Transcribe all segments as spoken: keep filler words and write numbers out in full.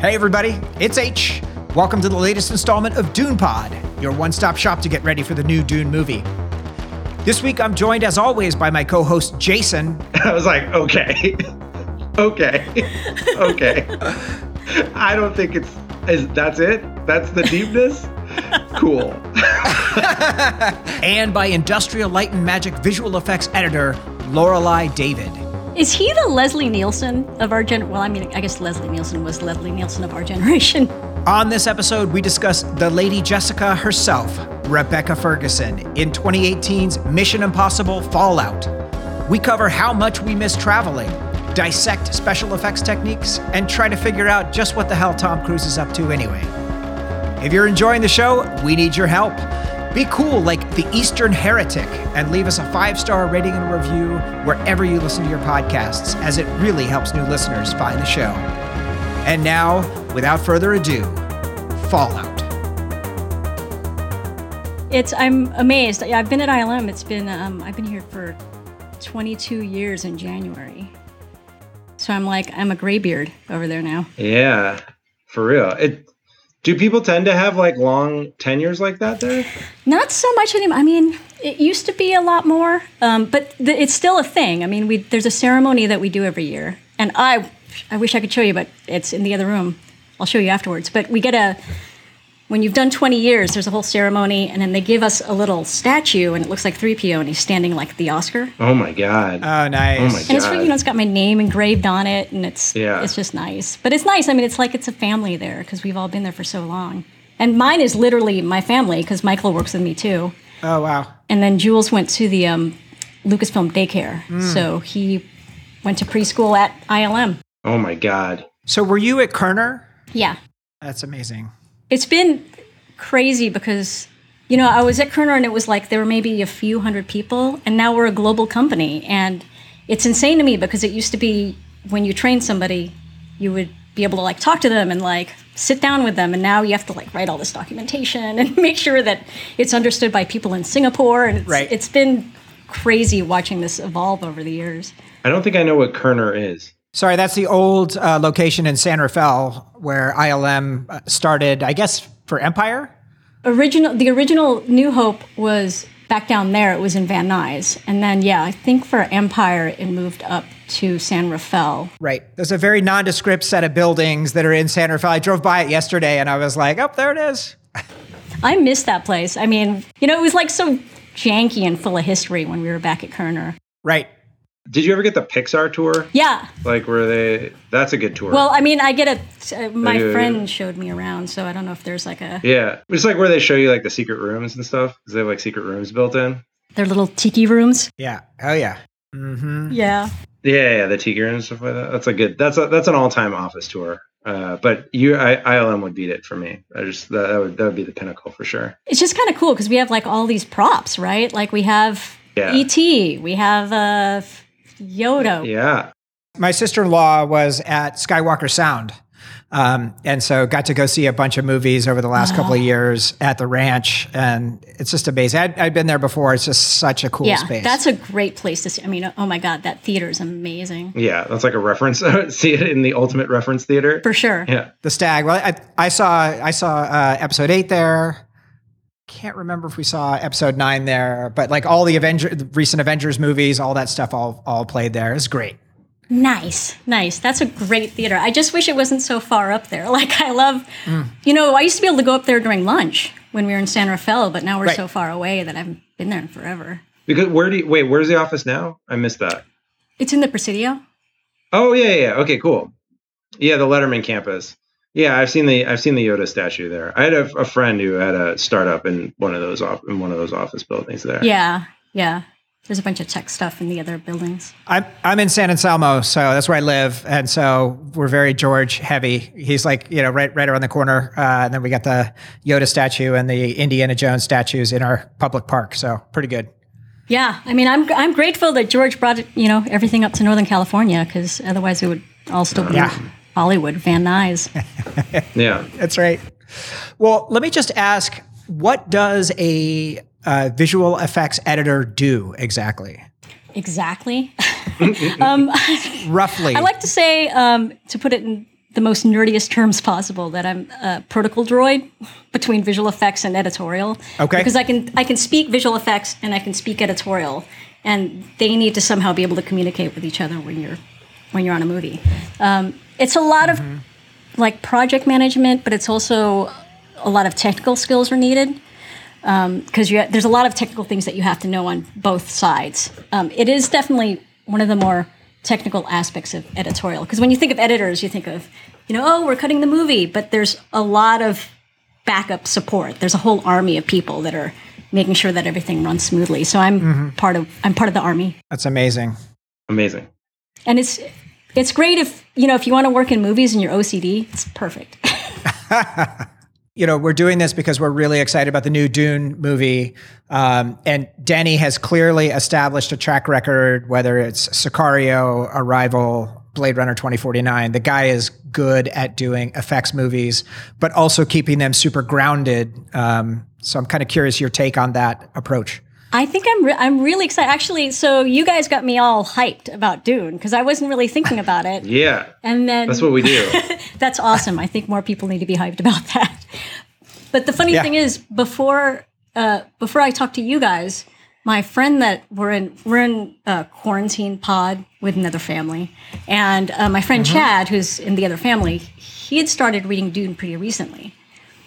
Hey everybody, it's H. Welcome to the latest installment of Dune Pod, your one-stop shop to get ready for the new Dune movie. This week I'm joined as always by my co-host Jason. I was like, okay, okay, okay. I don't think it's, is, that's it? That's the deepness? Cool. And by Industrial Light and Magic visual effects editor, Lorelei David. Is he the Leslie Nielsen of our gen? Well, I mean, I guess Leslie Nielsen was Leslie Nielsen of our generation. On this episode, we discuss the Lady Jessica herself, Rebecca Ferguson, in twenty eighteen's Mission Impossible: Fallout. We cover how much we miss traveling, dissect special effects techniques, and try to figure out just what the hell Tom Cruise is up to anyway. If you're enjoying the show, we need your help. Be cool like the Eastern Heretic and leave us a five-star rating and review wherever you listen to your podcasts, as it really helps new listeners find the show. And now, without further ado, Fallout. It's, I'm amazed. I've been at I L M. It's been, um, I've been here for twenty-two years in January. So I'm like, I'm a graybeard over there now. Yeah, for real. It. Do people tend to have like long tenures like that there? Not so much anymore. I mean, it used to be a lot more, um, but th- it's still a thing. I mean, we there's a ceremony that we do every year, and I, I wish I could show you, but it's in the other room. I'll show you afterwards. But we get a when you've done twenty years, there's a whole ceremony, and then they give us a little statue, and it looks like three P O, and he's standing like the Oscar. Oh my god! Oh nice! Oh my god! And it's you know it's got my name engraved on it, and it's yeah. it's just nice. But it's nice. I mean, it's like it's a family there because we've all been there for so long. And mine is literally my family because Michael works with me too. Oh wow! And then Jules went to the um, Lucasfilm daycare, mm. so he went to preschool at I L M. Oh my god! So were you at Kerner? Yeah. That's amazing. It's been crazy because, you know, I was at Kerner and it was like there were maybe a few hundred people, and now we're a global company. And it's insane to me because it used to be when you train somebody, you would be able to like talk to them and like sit down with them. And now you have to like write all this documentation and make sure that it's understood by people in Singapore. And it's, right. it's been crazy watching this evolve over the years. I don't think I know what Kerner is. Sorry, that's the old uh, location in San Rafael where I L M started, I guess, for Empire? Original, the original New Hope was back down there. It was in Van Nuys. And then, yeah, I think for Empire, it moved up to San Rafael. Right. There's a very nondescript set of buildings that are in San Rafael. I drove by it yesterday, and I was like, oh, there it is. I miss that place. I mean, you know, it was like so janky and full of history when we were back at Kerner. Right. Did you ever get the Pixar tour? Yeah. Like, were they... That's a good tour. Well, I mean, I get a... Uh, my yeah, friend yeah. showed me around, so I don't know if there's like a... Yeah. It's like where they show you, like, the secret rooms and stuff. Because they have, like, secret rooms built in. They're little tiki rooms. Yeah. Oh, yeah. Mm-hmm. Yeah. Yeah, yeah, the tiki rooms and stuff like that. That's a good... That's a, that's an all-time office tour. Uh, but you, I, I L M would beat it for me. I just... That, that, would, that would be the pinnacle for sure. It's just kind of cool, because we have, like, all these props, right? Like, we have yeah. E T. We have... Uh, Yoda. Yeah. My sister-in-law was at Skywalker Sound. Um, and so got to go see a bunch of movies over the last wow. couple of years at the ranch. And it's just amazing. I'd, I'd been there before. It's just such a cool yeah, space. That's a great place to see. I mean, oh my God, that theater is amazing. Yeah. That's like a reference. See it in the ultimate reference theater. For sure. Yeah. The Stag. Well, I, I saw, I saw uh, episode eight there. Can't remember if we saw episode nine there, but like all the Avenger, the recent Avengers movies, all that stuff all all played there. It's great. Nice, nice. That's a great theater. I just wish it wasn't so far up there. Like I love, mm. you know, I used to be able to go up there during lunch when we were in San Rafael, but now we're right. so far away that I haven't been there in forever. Because where do you, wait, where's the office now? I missed that. It's in the Presidio. Oh yeah, yeah. Okay, cool. Yeah, the Letterman campus. Yeah, I've seen the I've seen the Yoda statue there. I had a, a friend who had a startup in one of those op- in one of those office buildings there. Yeah, yeah. There's a bunch of tech stuff in the other buildings. I'm I'm in San Anselmo, so that's where I live, and so we're very George heavy. He's like you know right right around the corner, uh, and then we got the Yoda statue and the Indiana Jones statues in our public park. So pretty good. Yeah, I mean I'm I'm grateful that George brought you know everything up to Northern California because otherwise we would all still be. Yeah. Hollywood, Van Nuys. Yeah. That's right. Well, let me just ask, what does a uh, visual effects editor do exactly? Exactly? um, Roughly. I like to say, um, to put it in the most nerdiest terms possible, that I'm a protocol droid between visual effects and editorial. Okay. Because I can I can speak visual effects and I can speak editorial, and they need to somehow be able to communicate with each other when you're when you're on a movie. Um, it's a lot mm-hmm. of like project management, but it's also a lot of technical skills are needed. Because um, there's a lot of technical things that you have to know on both sides. Um, it is definitely one of the more technical aspects of editorial. Because when you think of editors, you think of, you know, oh, we're cutting the movie. But there's a lot of backup support. There's a whole army of people that are making sure that everything runs smoothly. So I'm mm-hmm. part of I'm part of the army. That's amazing. Amazing. And it's it's great if, you know, if you want to work in movies and you're O C D, it's perfect. You know, we're doing this because we're really excited about the new Dune movie. Um, and Danny has clearly established a track record, whether it's Sicario, Arrival, Blade Runner twenty forty-nine. The guy is good at doing effects movies, but also keeping them super grounded. Um, so I'm kind of curious your take on that approach. I think I'm re- I'm really excited. Actually, so you guys got me all hyped about Dune because I wasn't really thinking about it. Yeah. And then that's what we do. That's awesome. I think more people need to be hyped about that. But the funny yeah. thing is, before uh, before I talked to you guys, my friend that we're in we're in a quarantine pod with another family, and uh, my friend mm-hmm. Chad, who's in the other family, he had started reading Dune pretty recently.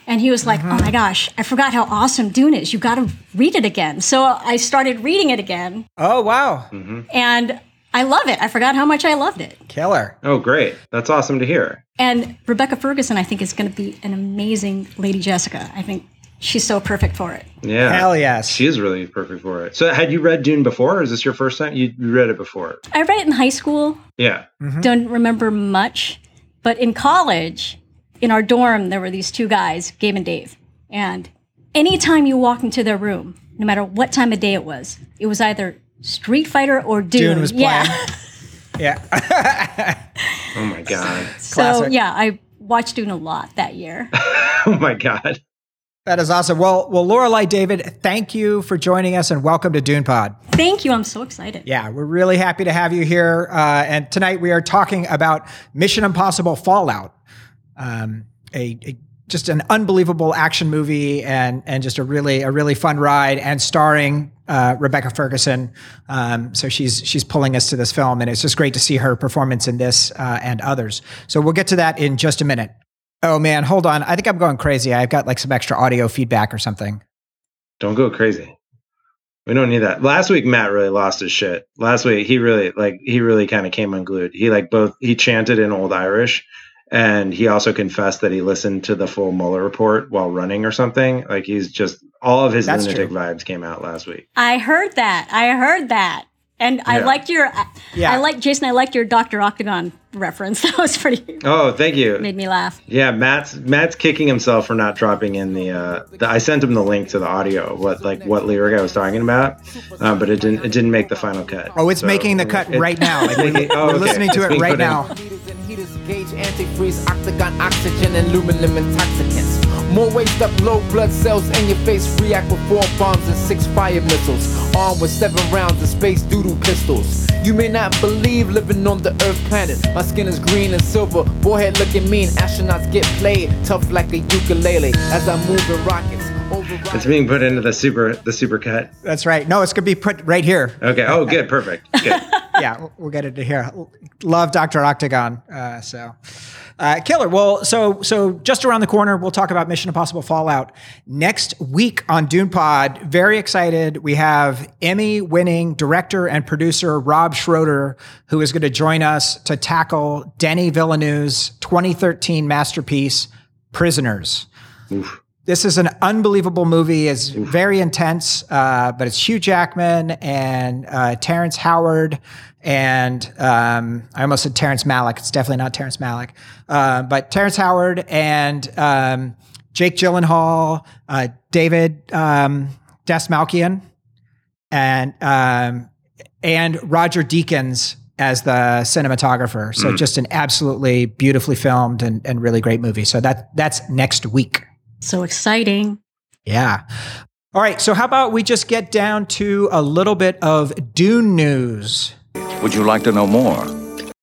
And he was like, mm-hmm. oh my gosh, I forgot how awesome Dune is. You got to read it again. So I started reading it again. Oh, wow. Mm-hmm. And I love it. I forgot how much I loved it. Killer. Oh, great. That's awesome to hear. And Rebecca Ferguson, I think, is going to be an amazing Lady Jessica. I think she's so perfect for it. Yeah. Hell yes. She is really perfect for it. So had you read Dune before? Or is this your first time? You read it before. I read it in high school. Yeah. Mm-hmm. Don't remember much. But in college, in our dorm, there were these two guys, Gabe and Dave. And anytime you walked into their room, no matter what time of day it was, it was either Street Fighter or Dune. Dune was playing. Yeah. yeah. Oh, my God. So, Classic. yeah, I watched Dune a lot that year. Oh, my God. That is awesome. Well, well, Lorelei David, thank you for joining us and welcome to Dune Pod. Thank you. I'm so excited. Yeah, we're really happy to have you here. Uh, and tonight we are talking about Mission Impossible Fallout. Um, a, a just an unbelievable action movie and and just a really a really fun ride, and starring uh, Rebecca Ferguson. Um, so she's she's pulling us to this film, and it's just great to see her performance in this uh, and others. So we'll get to that in just a minute. Oh man, hold on! I think I'm going crazy. I've got like some extra audio feedback or something. Don't go crazy. We don't need that. Last week, Matt really lost his shit. Last week, he really like he really kind of came unglued. He like both he chanted in Old Irish. And he also confessed that he listened to the full Mueller report while running or something. Like he's just, all of his That's lunatic true. vibes came out last week. I heard that. I heard that. And yeah. I liked your, yeah. I liked, Jason, I liked your Doctor Octagon reference. That was pretty. Oh, thank you. Made me laugh. Yeah, Matt's Matt's kicking himself for not dropping in the, uh, the I sent him the link to the audio, what like what lyric I was talking about, uh, but it didn't it didn't make the final cut. Oh, it's so, making the cut it, right now. Like, making, oh, okay. We're listening to it's it right now. Gauge, antifreeze, octagon, oxygen, and aluminum intoxicants. More waste up, low blood cells in your face. React with four bombs and six fire missiles. Armed with seven rounds of space doodle pistols. You may not believe living on the Earth planet. My skin is green and silver, forehead looking mean. Astronauts get played tough like a ukulele as I move in rockets. It's being put into the super the super cut. That's right. No, it's gonna be put right here. Okay. Oh, good. Perfect. Good. Yeah, we'll get into here. Love Doctor Octagon. Uh, so, uh, killer. Well, so so just around the corner, we'll talk about Mission Impossible Fallout next week on Dune Pod. Very excited. We have Emmy-winning director and producer Rob Schroeder, who is going to join us to tackle Denis Villeneuve's twenty thirteen masterpiece, Prisoners. Oof. This is an unbelievable movie. It's very intense, uh, but it's Hugh Jackman and uh, Terrence Howard and um, I almost said Terrence Malick. It's definitely not Terrence Malick, uh, but Terrence Howard and um, Jake Gyllenhaal, uh, David um, Dastmalchian, and um, and Roger Deakins as the cinematographer. So just an absolutely beautifully filmed and, and really great movie. So that that's next week. So exciting. Yeah. All right. So how about we just get down to a little bit of Dune news? Would you like to know more?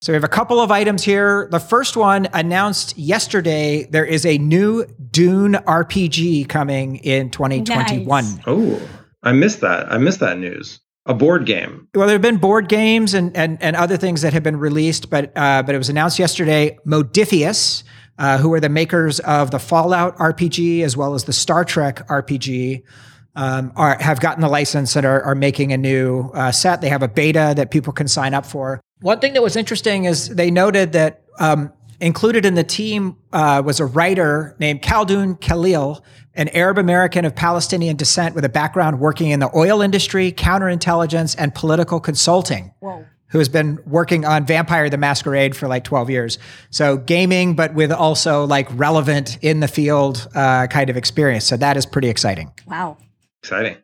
So we have a couple of items here. The first one, announced yesterday, there is a new Dune R P G coming in twenty twenty-one. Nice. Oh, I missed that. I missed that news. A board game. Well, there have been board games and and, and other things that have been released, but uh, but it was announced yesterday. Modiphius, uh, who are the makers of the Fallout R P G as well as the Star Trek R P G, um, are, have gotten the license and are, are making a new uh, set. They have a beta that people can sign up for. One thing that was interesting is they noted that um, included in the team uh, was a writer named Khaldun Khalil, an Arab American of Palestinian descent with a background working in the oil industry, counterintelligence, and political consulting, Whoa. who has been working on Vampire the Masquerade for like twelve years. So gaming, but with also like relevant in the field uh, kind of experience. So that is pretty exciting. Wow. Exciting.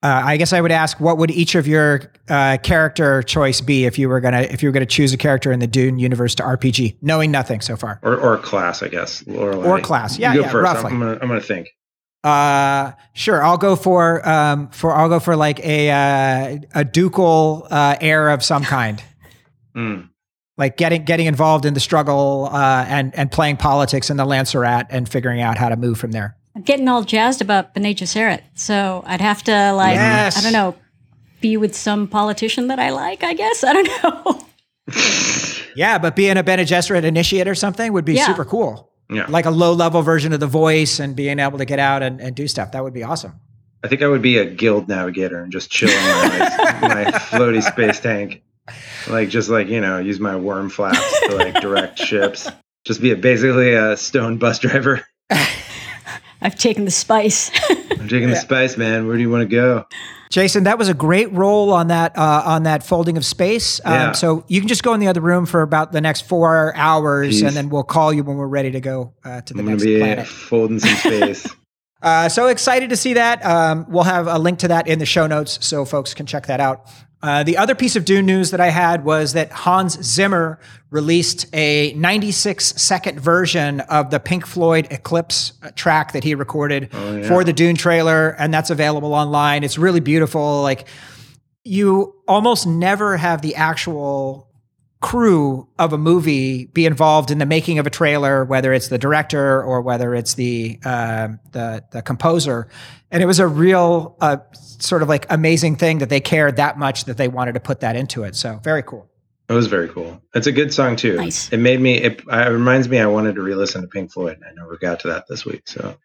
Uh, I guess I would ask, what would each of your uh, character choice be if you were gonna if you were gonna choose a character in the Dune universe to R P G, knowing nothing so far, or or class, I guess, Lorelei. or class, yeah, you go yeah, first. roughly. I'm gonna, I'm gonna think. Uh, sure, I'll go for um for I'll go for like a uh, a ducal uh, heir of some kind, mm. like getting getting involved in the struggle uh, and and playing politics in the Lancerat and figuring out how to move from there. I'm getting all jazzed about Bene Gesserit, so I'd have to, like, yes. I don't know, be with some politician that I like, I guess. I don't know. Yeah, but being a Bene Gesserit initiate or something would be yeah. super cool. Yeah. Like a low-level version of The Voice and being able to get out and, and do stuff. That would be awesome. I think I would be a guild navigator and just chill in my, my floaty space tank. Like, just, like, you know, use my worm flaps to, like, direct ships. Just be a, basically a stone bus driver. I've taken the spice. I'm taking the spice, man. Where do you want to go? Jason, that was a great roll on that uh, on that folding of space. Um, yeah. So you can just go in the other room for about the next four hours, Jeez. and then we'll call you when we're ready to go uh, to the I'm next be planet. Folding some space. uh, so excited to see that. Um, we'll have a link to that in the show notes so folks can check that out. Uh, the other piece of Dune news that I had was that Hans Zimmer released a ninety-six second version of the Pink Floyd Eclipse track that he recorded oh, yeah. for the Dune trailer, and that's available online. It's really beautiful. Like, you almost never have the actual crew of a movie be involved in the making of a trailer, whether it's the director or whether it's the uh, the, the composer. And it was a real uh, sort of like amazing thing that they cared that much that they wanted to put that into it. So very cool. It was very cool. It's a good song too. Nice. It made me, it, it reminds me, I wanted to re-listen to Pink Floyd, and I never got to that this week. So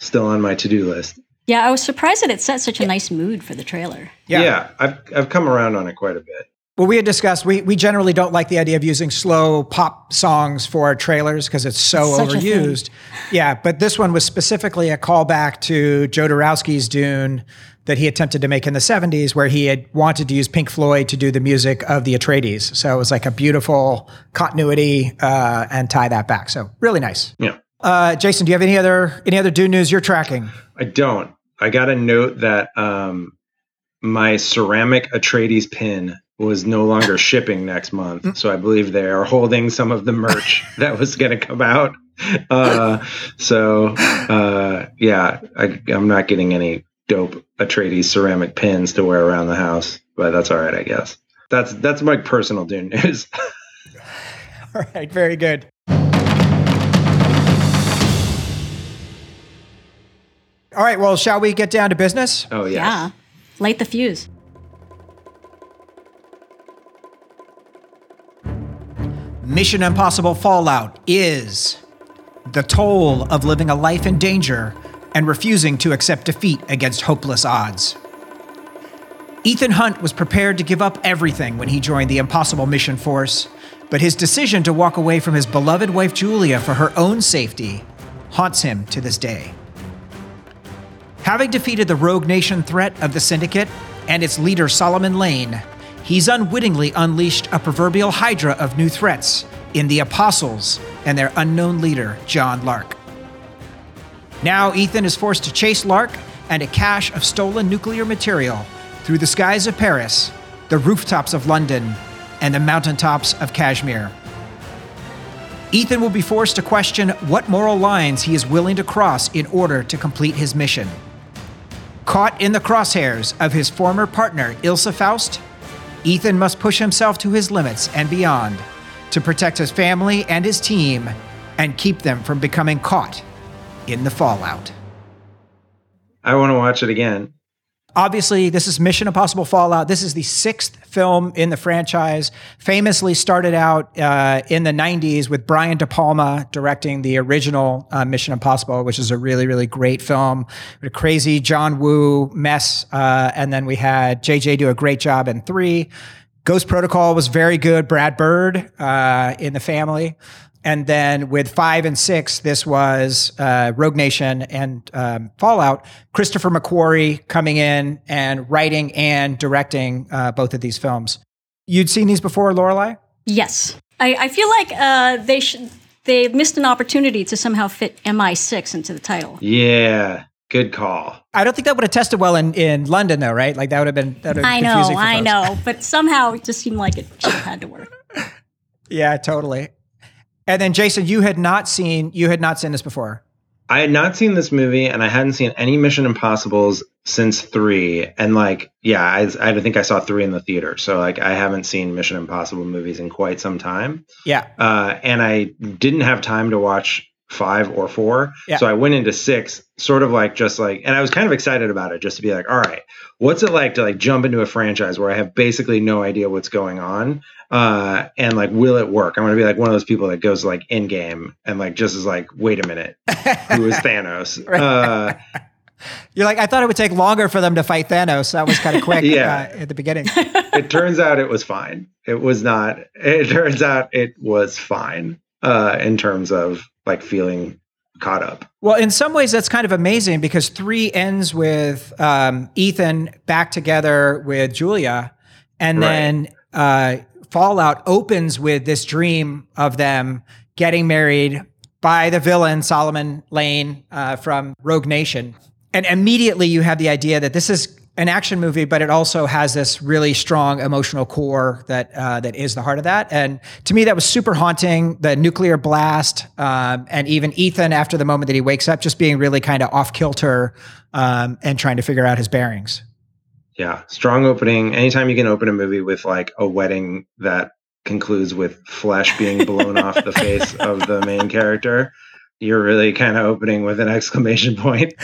still on my to-do list. Yeah. I was surprised that it set such a nice mood for the trailer. Yeah. Yeah. I've, I've come around on it quite a bit. Well, we had discussed, we, we generally don't like the idea of using slow pop songs for trailers because it's so it's overused. Yeah, but this one was specifically a callback to Jodorowsky's Dune that he attempted to make in the seventies, where he had wanted to use Pink Floyd to do the music of the Atreides. So it was like a beautiful continuity uh, and tie that back. So really nice. Yeah. Uh, Jason, do you have any other any other Dune news you're tracking? I don't. I got a note that um, my ceramic Atreides pin was no longer shipping next month. So I believe they are holding some of the merch that was going to come out. Uh, so uh, yeah, I, I'm not getting any dope Atreides ceramic pins to wear around the house, but that's all right, I guess. That's, that's my personal Dune news. All right. Very good. All right. Well, shall we get down to business? Oh yes. Yeah. Light the fuse. Mission Impossible Fallout is the toll of living a life in danger and refusing to accept defeat against hopeless odds. Ethan Hunt was prepared to give up everything when he joined the Impossible Mission Force, but his decision to walk away from his beloved wife Julia for her own safety haunts him to this day. Having defeated the rogue nation threat of the Syndicate and its leader Solomon Lane, he's unwittingly unleashed a proverbial hydra of new threats in the Apostles and their unknown leader, John Lark. Now Ethan is forced to chase Lark and a cache of stolen nuclear material through the skies of Paris, the rooftops of London, and the mountaintops of Kashmir. Ethan will be forced to question what moral lines he is willing to cross in order to complete his mission. Caught in the crosshairs of his former partner, Ilsa Faust, Ethan must push himself to his limits and beyond to protect his family and his team and keep them from becoming caught in the fallout. I want to watch it again. Obviously, this is Mission Impossible Fallout. This is the sixth film in the franchise. Famously started out uh, in the nineties with Brian De Palma directing the original uh, Mission Impossible, which is a really, really great film. A crazy John Woo mess. Uh, and then we had J J do a great job in three. Ghost Protocol was very good. Brad Bird uh, in the family. And then with five and six, this was uh, Rogue Nation and um, Fallout. Christopher McQuarrie coming in and writing and directing uh, both of these films. You'd seen these before, Lorelei? Yes. I, I feel like uh, they sh- they missed an opportunity to somehow fit M I six into the title. Yeah, good call. I don't think that would have tested well in, in London, though, right? Like that would have been, that would have been confusing for folks. I know, I know. But somehow it just seemed like it should have had to work. Yeah, totally. And then, Jason, you had not seen you had not seen this before. I had not seen this movie, and I hadn't seen any Mission Impossibles since three. And like, yeah, I, I think I saw three in the theater. So like, I haven't seen Mission Impossible movies in quite some time. Yeah. Uh, and I didn't have time to watch five or four. Yeah. So I went into six, sort of like just like, and I was kind of excited about it, just to be like, all right, what's it like to like jump into a franchise where I have basically no idea what's going on? Uh, and like, will it work? I'm going to be like one of those people that goes like in game and like, just is like, wait a minute, who is Thanos? Uh, You're like, I thought it would take longer for them to fight Thanos. That was kind of quick yeah. uh, at the beginning. It turns out it was fine. It was not, it turns out it was fine uh, in terms of like feeling caught up. Well, in some ways, that's kind of amazing because three ends with um, Ethan back together with Julia. And right. then, uh, Fallout opens with this dream of them getting married by the villain Solomon Lane uh, from Rogue Nation. And immediately you have the idea that this is an action movie, but it also has this really strong emotional core that uh, that is the heart of that. And to me, that was super haunting, the nuclear blast, um, and even Ethan after the moment that he wakes up, just being really kind of off kilter um, and trying to figure out his bearings. Yeah. Strong opening. Anytime you can open a movie with like a wedding that concludes with flesh being blown off the face of the main character, you're really kind of opening with an exclamation point.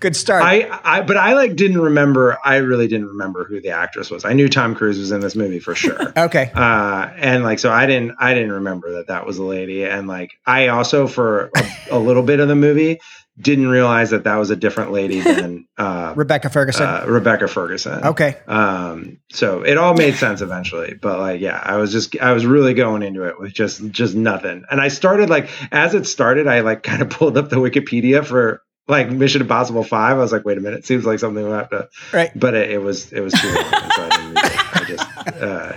Good start. I, I, but I like didn't remember. I really didn't remember who the actress was. I knew Tom Cruise was in this movie for sure. Okay. Uh, and like, so I didn't, I didn't remember that that was a lady. And like, I also for a, a little bit of the movie, didn't realize that that was a different lady than uh, Rebecca Ferguson. Uh, Rebecca Ferguson. Okay. Um, so it all made sense eventually, but like, yeah, I was just, I was really going into it with just, just nothing. And I started like, as it started, I like kind of pulled up the Wikipedia for like Mission Impossible Five. I was like, wait a minute, seems like something we'll have to, right. But it, it was, it was too long. So I didn't read it. I just, uh,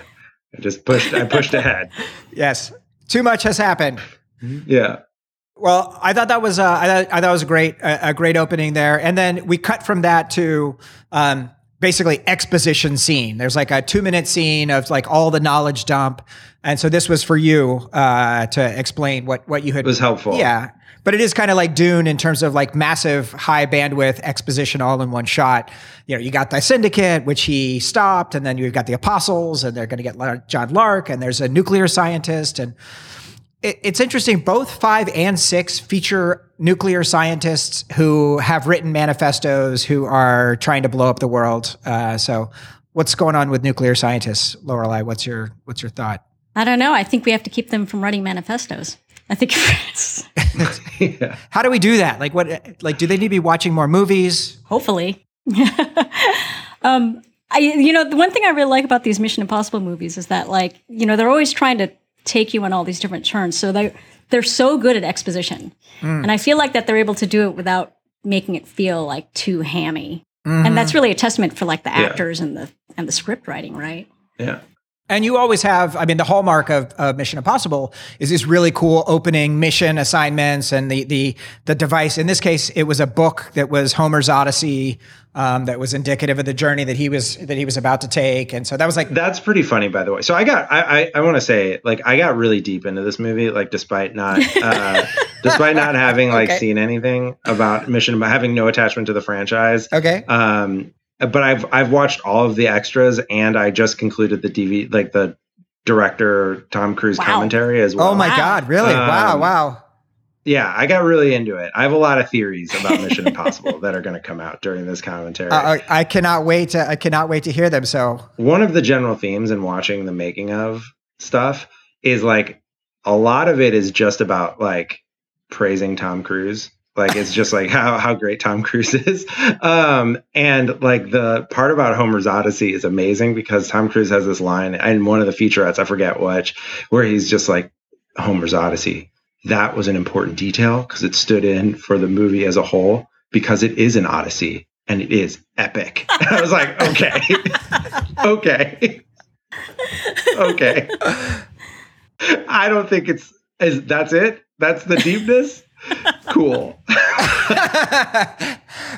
I just pushed, I pushed ahead. Yes. Too much has happened. Yeah. Well, I thought that was uh, I thought, I thought it was a great a, a great opening there, and then we cut from that to um, basically exposition scene. There's like a two minute scene of like all the knowledge dump, and so this was for you uh, to explain what what you had. It was helpful, yeah. But it is kind of like Dune in terms of like massive high bandwidth exposition all in one shot. You know, you got the syndicate, which he stopped, and then you've got the apostles, and they're going to get John Lark, and there's a nuclear scientist and. It's interesting, both five and six feature nuclear scientists who have written manifestos who are trying to blow up the world. Uh, so what's going on with nuclear scientists, Lorelei? What's your what's your thought? I don't know. I think we have to keep them from writing manifestos. I think yeah. How do we do that? Like what like do they need to be watching more movies? Hopefully. um I you know, the one thing I really like about these Mission Impossible movies is that like, you know, they're always trying to take you on all these different turns. So they, they're so good at exposition. Mm. And I feel like that they're able to do it without making it feel like too hammy. Mm-hmm. And that's really a testament for like the yeah. actors and the, and the script writing, right? Yeah. And you always have, I mean, the hallmark of, of Mission Impossible is this really cool opening mission assignments and the the the device. In this case, it was a book that was Homer's Odyssey um, that was indicative of the journey that he was that he was about to take. And so that was like that's pretty funny, by the way. So I got I I, I want to say like I got really deep into this movie, like despite not uh, despite not having like okay. seen anything about Mission, but having no attachment to the franchise. Okay. Um, But I've I've watched all of the extras, and I just concluded the D V like the director Tom Cruise wow. commentary as well. Oh my wow. God, really? Um, wow, wow. Yeah, I got really into it. I have a lot of theories about Mission Impossible that are going to come out during this commentary. Uh, I cannot wait to I cannot wait to hear them. So one of the general themes in watching the making of stuff is like a lot of it is just about like praising Tom Cruise. Like it's just like how how great Tom Cruise is. Um, and like the part about Homer's Odyssey is amazing because Tom Cruise has this line in one of the featurettes, I forget which, where he's just like, Homer's Odyssey. That was an important detail because it stood in for the movie as a whole because it is an odyssey and it is epic. And I was like, okay, okay, okay. I don't think it's, is that's it? That's the deepness? Cool.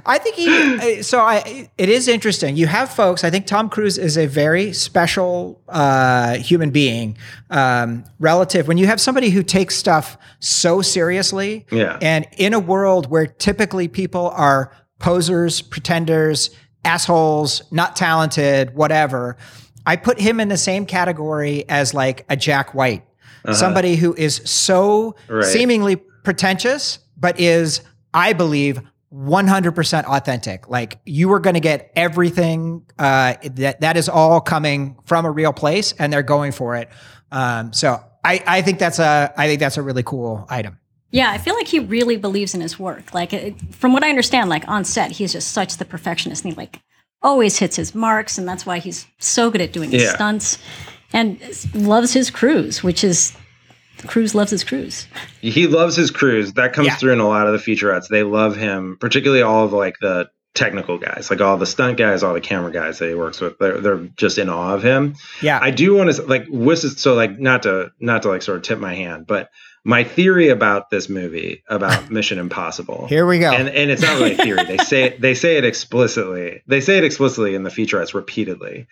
I think he, so I, it is interesting. You have folks, I think Tom Cruise is a very special uh, human being um, relative. When you have somebody who takes stuff so seriously yeah. and in a world where typically people are posers, pretenders, assholes, not talented, whatever, I put him in the same category as like a Jack White, uh-huh. somebody who is so right. seemingly pretentious, but is, I believe, one hundred percent authentic. Like you are going to get everything uh, that that is all coming from a real place, and they're going for it. Um, so I, I think that's a I think that's a really cool item. Yeah, I feel like he really believes in his work. Like it, from what I understand, like on set, he's just such the perfectionist, and he like always hits his marks, and that's why he's so good at doing his yeah. stunts, and loves his crews, which is. Cruise loves his cruise. He loves his cruise. That comes yeah. through in a lot of the featurettes. They love him, particularly all of like the technical guys, like all the stunt guys, all the camera guys that he works with. They're, they're just in awe of him. Yeah. I do want to like, whist- so like not to, not to like sort of tip my hand, but my theory about this movie, about Mission Impossible. Here we go. And, and it's not really a theory. They say it, they say it explicitly. They say it explicitly in the featurettes repeatedly.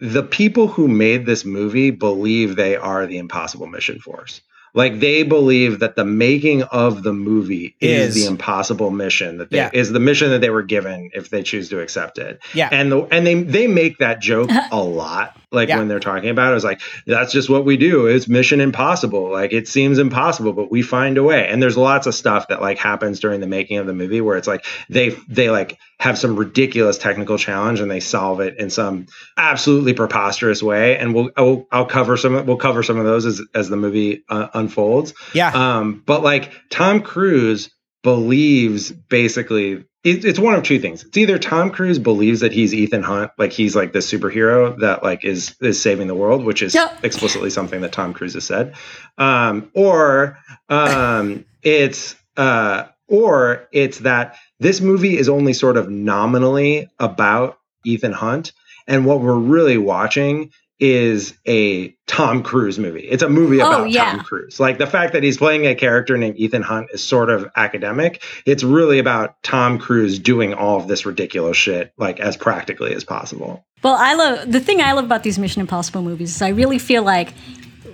The people who made this movie believe they are the Impossible Mission Force. Like they believe that the making of the movie is, is the impossible mission that they, yeah. is the mission that they were given if they choose to accept it. Yeah. And the, and they, they make that joke a lot. Like yeah. when they're talking about it, it's like, that's just what we do. It's Mission Impossible. Like it seems impossible, but we find a way. And there's lots of stuff that like happens during the making of the movie where it's like, they, they like have some ridiculous technical challenge and they solve it in some absolutely preposterous way. And we'll, I'll, I'll cover some, we'll cover some of those as, as the movie uh, unfolds. Yeah. Um, but like Tom Cruise believes basically it, it's one of two things. It's either Tom Cruise believes that he's Ethan Hunt, like he's like this superhero that like is, is saving the world, which is yep. explicitly something that Tom Cruise has said. Um, or, um, it's, uh, or it's that this movie is only sort of nominally about Ethan Hunt. And what we're really watching is a Tom Cruise movie. It's a movie about oh, yeah. Tom Cruise. Like the fact that he's playing a character named Ethan Hunt is sort of academic. It's really about Tom Cruise doing all of this ridiculous shit, like as practically as possible. Well, I love the thing I love about these Mission Impossible movies is I really feel like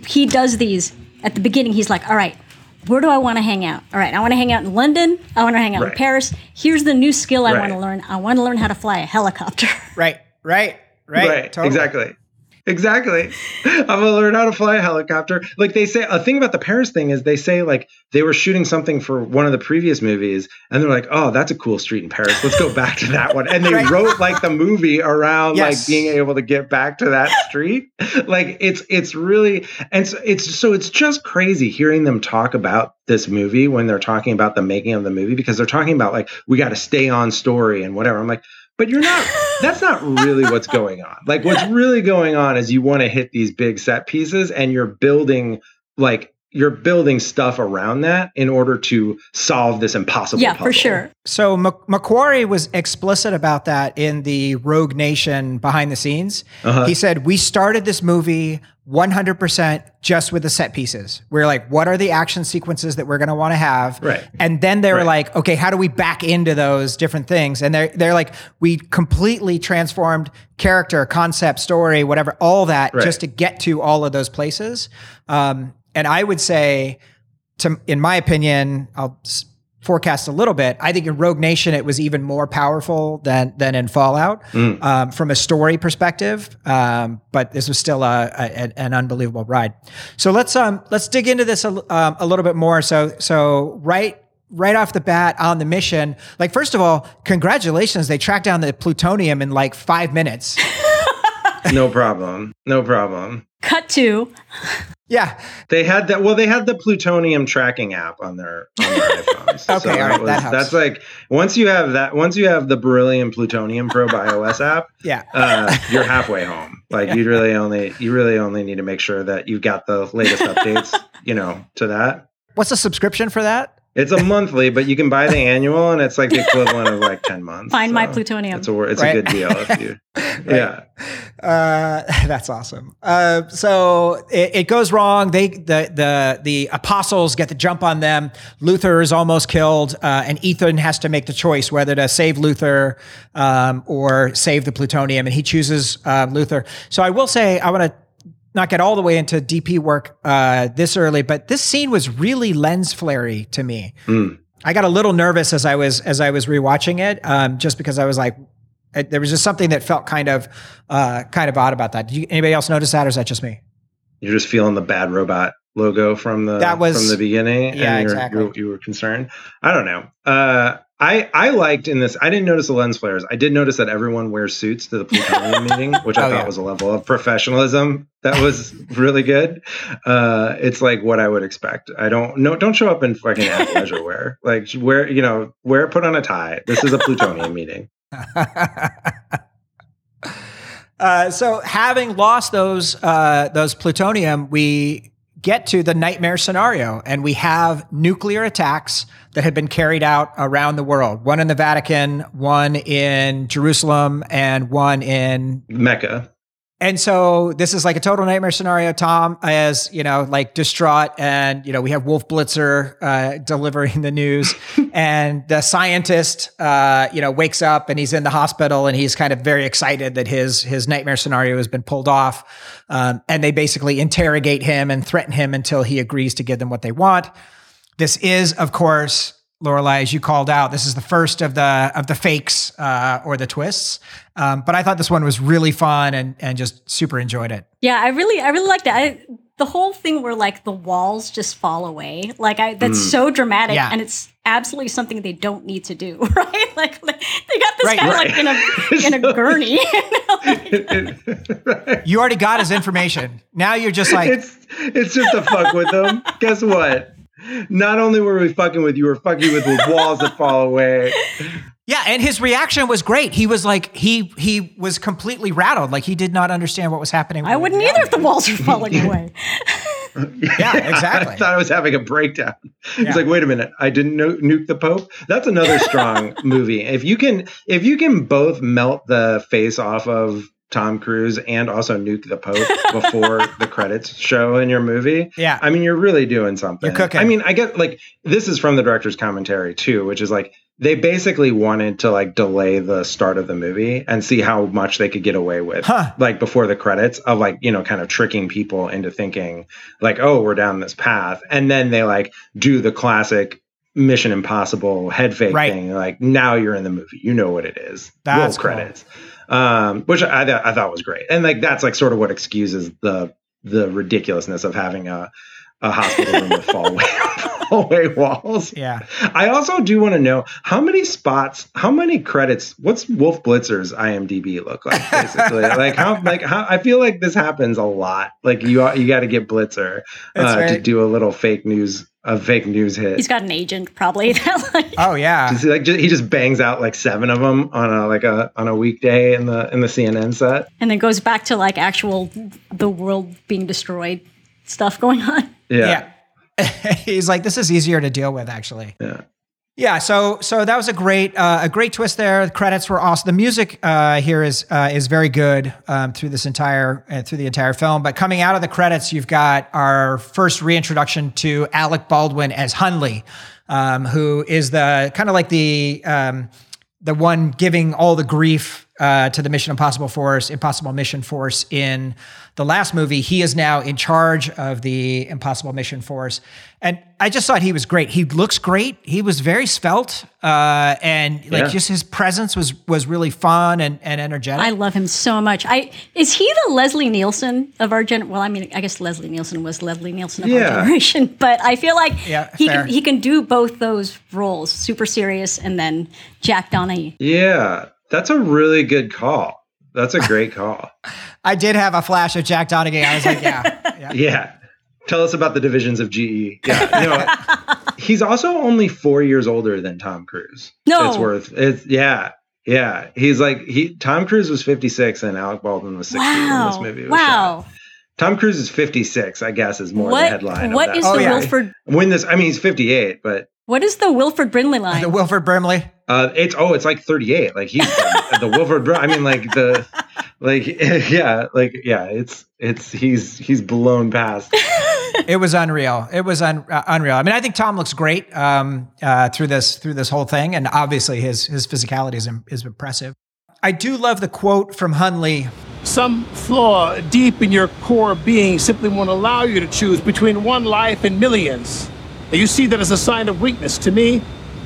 he does these at the beginning. He's like, all right, where do I want to hang out? All right, I want to hang out in London. I want to hang out right. in Paris. Here's the new skill I right. want to learn. I want to learn how to fly a helicopter. Right, right, right. Right, totally. Exactly. Exactly. I'm going to learn how to fly a helicopter. Like they say, a thing about the Paris thing is they say like they were shooting something for one of the previous movies and they're like, oh, that's a cool street in Paris. Let's go back to that one. And they right. wrote like the movie around yes. like being able to get back to that street. Like it's, it's really, and so it's, so it's just crazy hearing them talk about this movie when they're talking about the making of the movie, because they're talking about like, we got to stay on story and whatever. I'm like, but you're not, that's not really what's going on. Like what's really going on is you want to hit these big set pieces and you're building, like you're building stuff around that in order to solve this impossible yeah, puzzle. Yeah, for sure. So M- McQuarrie was explicit about that in the Rogue Nation behind the scenes. Uh-huh. He said, we started this movie one hundred percent just with the set pieces. We're like, what are the action sequences that we're going to want to have? Right. And then they were right. like, okay, how do we back into those different things? And they're, they're like, we completely transformed character, concept, story, whatever, all that right. just to get to all of those places. Um, and I would say, to, in my opinion, I'll forecast a little bit. I think in Rogue Nation, it was even more powerful than than in Fallout mm. um, from a story perspective. Um, but this was still a, a, an unbelievable ride. So let's um, let's dig into this a, um, a little bit more. So so right. Right off the bat on the mission, like, first of all, congratulations. They tracked down the plutonium in like five minutes. No problem. No problem. Cut to. Yeah. They had that. Well, they had the plutonium tracking app on their, on their iPhones. Okay. So that right, was, that that's like, once you have that, once you have the Beryllium Plutonium Probe iOS app, yeah. uh, you're halfway home. Like, yeah. you really only, you really only need to make sure that you've got the latest updates, you know, to that. What's the subscription for that? It's a monthly, but you can buy the annual, and it's like the equivalent of like ten months. Find so my plutonium. It's a, it's right? a good deal. If you, right. Yeah. Uh, that's awesome. Uh, so it, it goes wrong. They the the the apostles get the jump on them. Luther is almost killed, uh, and Ethan has to make the choice whether to save Luther um, or save the plutonium, and he chooses uh, Luther. So I will say, I want to not get all the way into D P work uh, this early, but this scene was really lens flary to me. Mm. I got a little nervous as I was, as I was rewatching it, um, just because I was like, I, there was just something that felt kind of, uh, kind of odd about that. Did you, anybody else notice that, or is that just me? You're just feeling the Bad Robot logo from the, that was, from the beginning. Yeah, and you're, exactly. You're, you were concerned. I don't know. Uh, I, I liked in this, I didn't notice the lens flares. I did notice that everyone wears suits to the plutonium meeting, which I oh, thought yeah. was a level of professionalism that was really good. Uh, it's like what I would expect. I don't no, don't show up in fucking athleisure wear. Like, wear, you know, wear, put on a tie. This is a plutonium meeting. uh, so having lost those uh, those plutonium, we get to the nightmare scenario, and we have nuclear attacks that had been carried out around the world. One in the Vatican, one in Jerusalem, and one in Mecca. And so this is like a total nightmare scenario. Tom is, you know, like distraught, and, you know, we have Wolf Blitzer uh, delivering the news, and the scientist, uh, you know, wakes up and he's in the hospital, and he's kind of very excited that his, his nightmare scenario has been pulled off. Um, and they basically interrogate him and threaten him until he agrees to give them what they want. This is, of course, Lorelei, as you called out, this is the first of the of the fakes uh, or the twists. Um, but I thought this one was really fun, and and just super enjoyed it. Yeah, I really I really liked it. I, the whole thing where like the walls just fall away, like I that's mm. so dramatic, yeah. and it's absolutely something they don't need to do, right? Like, like they got this right, guy right. like in a in a gurney. You know, like, you already got his information. Now you're just like it's it's just a fuck with them. Guess what? Not only were we fucking with you, we were fucking with the walls that fall away. Yeah, and his reaction was great. He was like, he he was completely rattled. Like, he did not understand what was happening. I wouldn't either if the walls were falling away. Yeah, exactly. I thought I was having a breakdown. It's yeah. like, wait a minute, I didn't nu- nuke the Pope. That's another strong movie. If you can, if you can both melt the face off of Tom Cruise and also nuke the Pope before the credits show in your movie. Yeah. I mean, you're really doing something. You're cooking. I mean, I get like, this is from the director's commentary too, which is like, they basically wanted to like delay the start of the movie and see how much they could get away with, huh. like before the credits of like, you know, kind of tricking people into thinking like, oh, we're down this path. And then they like do the classic Mission Impossible head fake right. thing. Like, now you're in the movie, you know what it is. That's cool. Credits. Um, which I, th- I thought was great. And like, that's like sort of what excuses the, the ridiculousness of having a, a hospital room with fallaway walls. Yeah. I also do want to know how many spots, how many credits, what's Wolf Blitzer's I M D B look like? Basically, like how, like how, I feel like this happens a lot. Like you, you got to get Blitzer uh, right. to do a little fake news a fake news hit. He's got an agent probably. That, like, oh yeah. Just, like, just, he just bangs out like seven of them on a, like a, on a weekday in the, in the C N N set. And then goes back to like actual, the world being destroyed stuff going on. Yeah. yeah. He's like, this is easier to deal with actually. Yeah. Yeah. So, so that was a great, uh, a great twist there. The credits were awesome. The music uh, here is, uh, is very good um, through this entire, uh, through the entire film, but coming out of the credits, you've got our first reintroduction to Alec Baldwin as Hunley, um, who is the kind of like the, um, the one giving all the grief uh, to the Mission Impossible Force, Impossible Mission Force in the last movie. He is now in charge of the Impossible Mission Force. And I just thought he was great. He looks great. He was very svelte. Uh, and like yeah. just his presence was, was really fun and, and energetic. I love him so much. I, is he the Leslie Nielsen of our generation? Well, I mean, I guess Leslie Nielsen was Leslie Nielsen of yeah. our generation, but I feel like yeah, he can, he can do both those roles, super serious and then Jack Donaghy. Yeah. That's a really good call. That's a great call. I did have a flash of Jack Donaghy. I was like, yeah. Yeah. yeah. Tell us about the divisions of G E. Yeah, you know, he's also only four years older than Tom Cruise. No. It's worth it. Yeah. Yeah. He's like, he. Tom Cruise was fifty-six and Alec Baldwin was sixty wow. when this movie was wow. shot. Tom Cruise is fifty-six, I guess, is more what, the headline. What of that. is oh, the yeah. Wilford? When this, I mean, he's fifty-eight, but. What is the Wilford Brimley line? The Wilford Brimley. Uh, it's oh, it's like thirty-eight. Like he's the, the Wilford Brimley. I mean, like the, like yeah, like yeah. It's it's he's he's blown past. It was unreal. It was un, uh, unreal. I mean, I think Tom looks great um, uh, through this through this whole thing, and obviously his his physicality is is impressive. I do love the quote from Hunley. Some flaw deep in your core being simply won't allow you to choose between one life and millions. You see that as a sign of weakness. To me,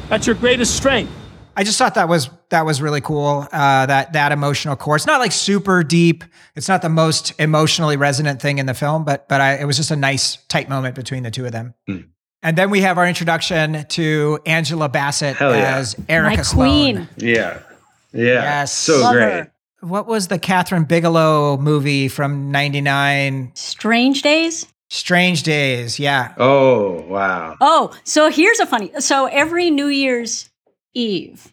that's your greatest strength. I just thought that was that was really cool. Uh, that that emotional core. It's not like super deep. It's not the most emotionally resonant thing in the film, but but I, it was just a nice tight moment between the two of them. Mm. And then we have our introduction to Angela Bassett Hell yeah. as Erica My Sloane. Queen. Yeah, yeah, yes. so Love great. Her. What was the Catherine Bigelow movie from ninety-nine? Strange Days? Strange Days, yeah. Oh, wow. Oh, so here's a funny. So every New Year's Eve,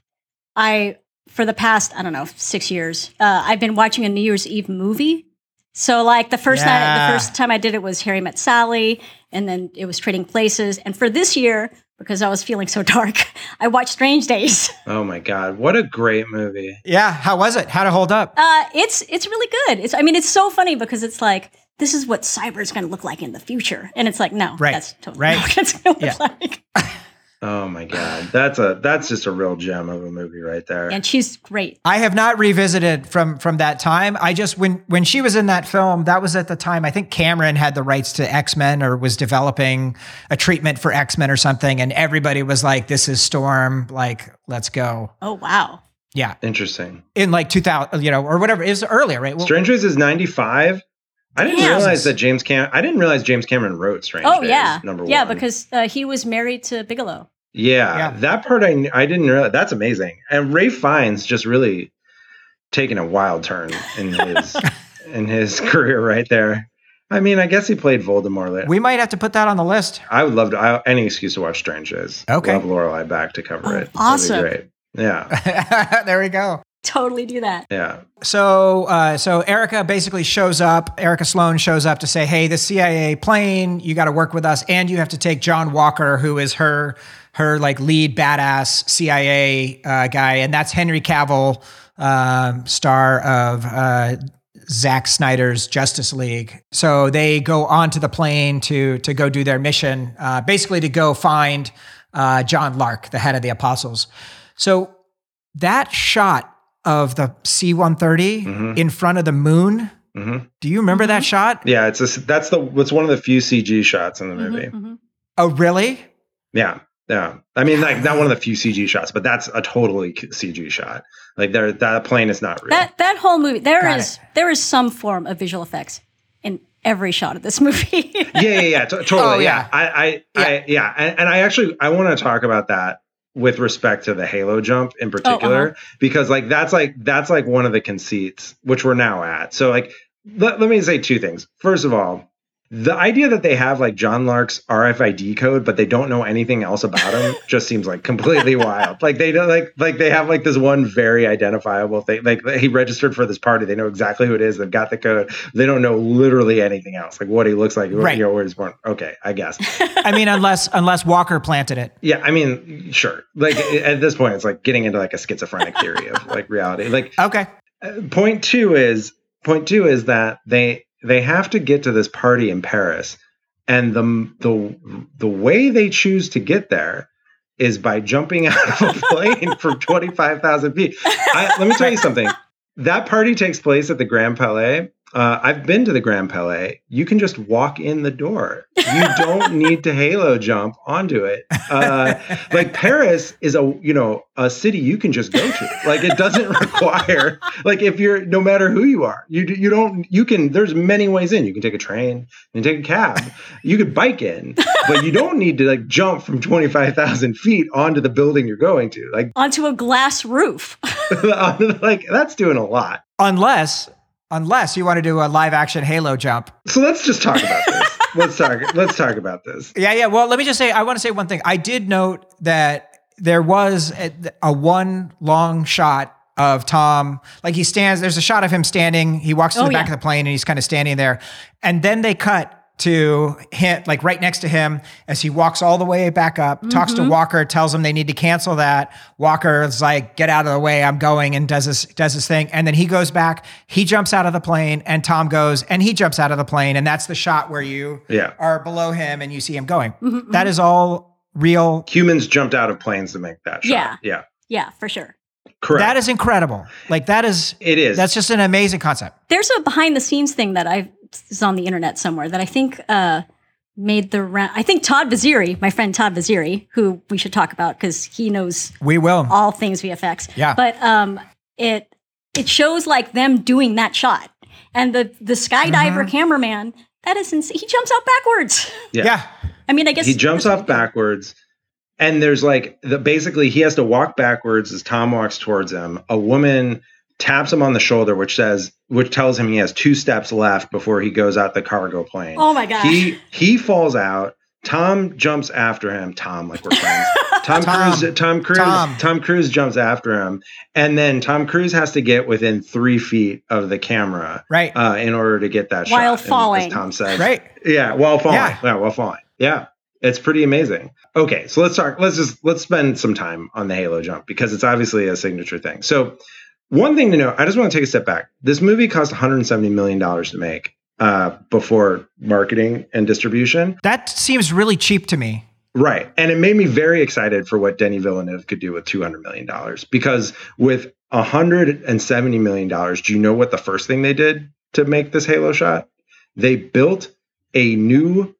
I, for the past, I don't know, six years, uh, I've been watching a New Year's Eve movie. So like the first yeah. night, the first time I did it was Harry Met Sally, and then it was Trading Places. And for this year, because I was feeling so dark, I watched Strange Days. Oh my God, what a great movie. Yeah, how was it? How'd it hold up? Uh, it's it's really good. It's I mean, it's so funny because it's like, this is what cyber is going to look like in the future. And it's like, no, right. that's totally right. not what it's going to look yeah. like. Oh my God. That's a that's just a real gem of a movie right there. And she's great. I have not revisited from from that time. I just when when she was in that film, that was at the time I think Cameron had the rights to X-Men or was developing a treatment for X-Men or something, and everybody was like, this is Storm, like, let's go. Oh wow. Yeah. Interesting. In like two thousand, you know, or whatever. It was earlier, right? Strange Days is ninety-five. I didn't yeah. realize that James Cam. I didn't realize James Cameron wrote Strange Days. Oh yeah, number one. Yeah, because uh, he was married to Bigelow. Yeah, yeah. that part I I didn't realize. That's amazing. And Ray Fiennes just really taking a wild turn in his in his career right there. I mean, I guess he played Voldemort later. We might have to put that on the list. I would love to. I, any excuse to watch Strange Days. Okay, love Lorelei back to cover oh, it. Awesome. That'd be great. Yeah. There we go. Totally do that. Yeah. So, uh, so Erica basically shows up. Erica Sloane shows up to say, "Hey, the C I A plane. You got to work with us, and you have to take John Walker, who is her, her like lead badass C I A uh, guy, and that's Henry Cavill, um, star of uh, Zack Snyder's Justice League." So they go onto the plane to to go do their mission, uh, basically to go find uh, John Lark, the head of the Apostles. So that shot of the C one thirty mm-hmm. in front of the moon. Mm-hmm. Do you remember mm-hmm. that shot? Yeah, it's a, that's the it's one of the few C G shots in the movie. Mm-hmm, mm-hmm. Oh, really? Yeah, yeah. I mean, like not one of the few C G shots, but that's a totally C G shot. Like there, that plane is not real. That that whole movie, there Got is it. there is some form of visual effects in every shot of this movie. yeah, yeah, yeah, t- totally. Oh, yeah. yeah, I, I, yeah, I, yeah. And, and I actually I want to talk about that with respect to the Halo jump in particular, oh, uh-huh. because like, that's like, that's like one of the conceits, which we're now at. So like, let, let me say two things. First of all, the idea that they have like John Lark's R F I D code, but they don't know anything else about him just seems like completely wild. Like they don't like, like they have like this one very identifiable thing. Like he registered for this party. They know exactly who it is. They've got the code. They don't know literally anything else. Like what he looks like, right. you know, where he's born. Okay. I guess. I mean, unless, unless Walker planted it. Yeah. I mean, sure. Like at this point, it's like getting into like a schizophrenic theory of like reality. Like, okay. Point two is point two is that they, They have to get to this party in Paris, and the the the way they choose to get there is by jumping out of a plane from twenty-five thousand feet. I, let me tell you something. That party takes place at the Grand Palais. Uh, I've been to the Grand Palais. You can just walk in the door. You don't need to halo jump onto it. Uh, like Paris is a, you know, a city you can just go to. Like it doesn't require, like if you're, no matter who you are, you you don't, you can, there's many ways in. You can take a train and take a cab. You could bike in, but you don't need to like jump from twenty-five thousand feet onto the building you're going to. Like onto a glass roof. Like that's doing a lot. Unless... Unless you want to do a live action Halo jump. So let's just talk about this. Let's talk. Let's talk about this. Yeah, yeah. Well, let me just say, I want to say one thing. I did note that there was a, a one long shot of Tom. Like he stands, there's a shot of him standing. He walks to oh, the back yeah. of the plane and he's kind of standing there. And then they cut to him, like right next to him as he walks all the way back up, mm-hmm. talks to Walker, tells him they need to cancel that. Walker's like, get out of the way, I'm going, and does this, does this thing. And then he goes back, he jumps out of the plane, and Tom goes, and he jumps out of the plane. And that's the shot where you yeah. are below him and you see him going. Mm-hmm. That is all real. Humans jumped out of planes to make that shot. Yeah. Yeah. Yeah, for sure. Correct. That is incredible. Like that is, it is. That's just an amazing concept. There's a behind the scenes thing that I've, is on the internet somewhere that I think uh, made the round. I think Todd Vaziri, my friend Todd Vaziri, who we should talk about because he knows we will all things V F X. Yeah, but um, it it shows like them doing that shot and the the skydiver mm-hmm. cameraman. That is insane. He jumps out backwards. Yeah. yeah, I mean, I guess he jumps off backwards. And there's like the basically he has to walk backwards as Tom walks towards him. A woman taps him on the shoulder, which says, which tells him he has two steps left before he goes out the cargo plane. Oh my gosh. He he falls out. Tom jumps after him. Tom, like we're friends. Tom, Tom Cruise. Tom Cruise. Tom. Tom Cruise jumps after him, and then Tom Cruise has to get within three feet of the camera, right, uh, in order to get that shot. While falling, as Tom says, right? Yeah, while falling. Yeah. yeah, while falling. Yeah, it's pretty amazing. Okay, so let's talk. Let's just let's spend some time on the Halo jump because it's obviously a signature thing. So. One thing to know, I just want to take a step back. This movie cost one hundred seventy million dollars to make uh, before marketing and distribution. That seems really cheap to me. Right. And it made me very excited for what Denis Villeneuve could do with two hundred million dollars. Because with one hundred seventy million dollars, do you know what the first thing they did to make this Halo shot? They built a new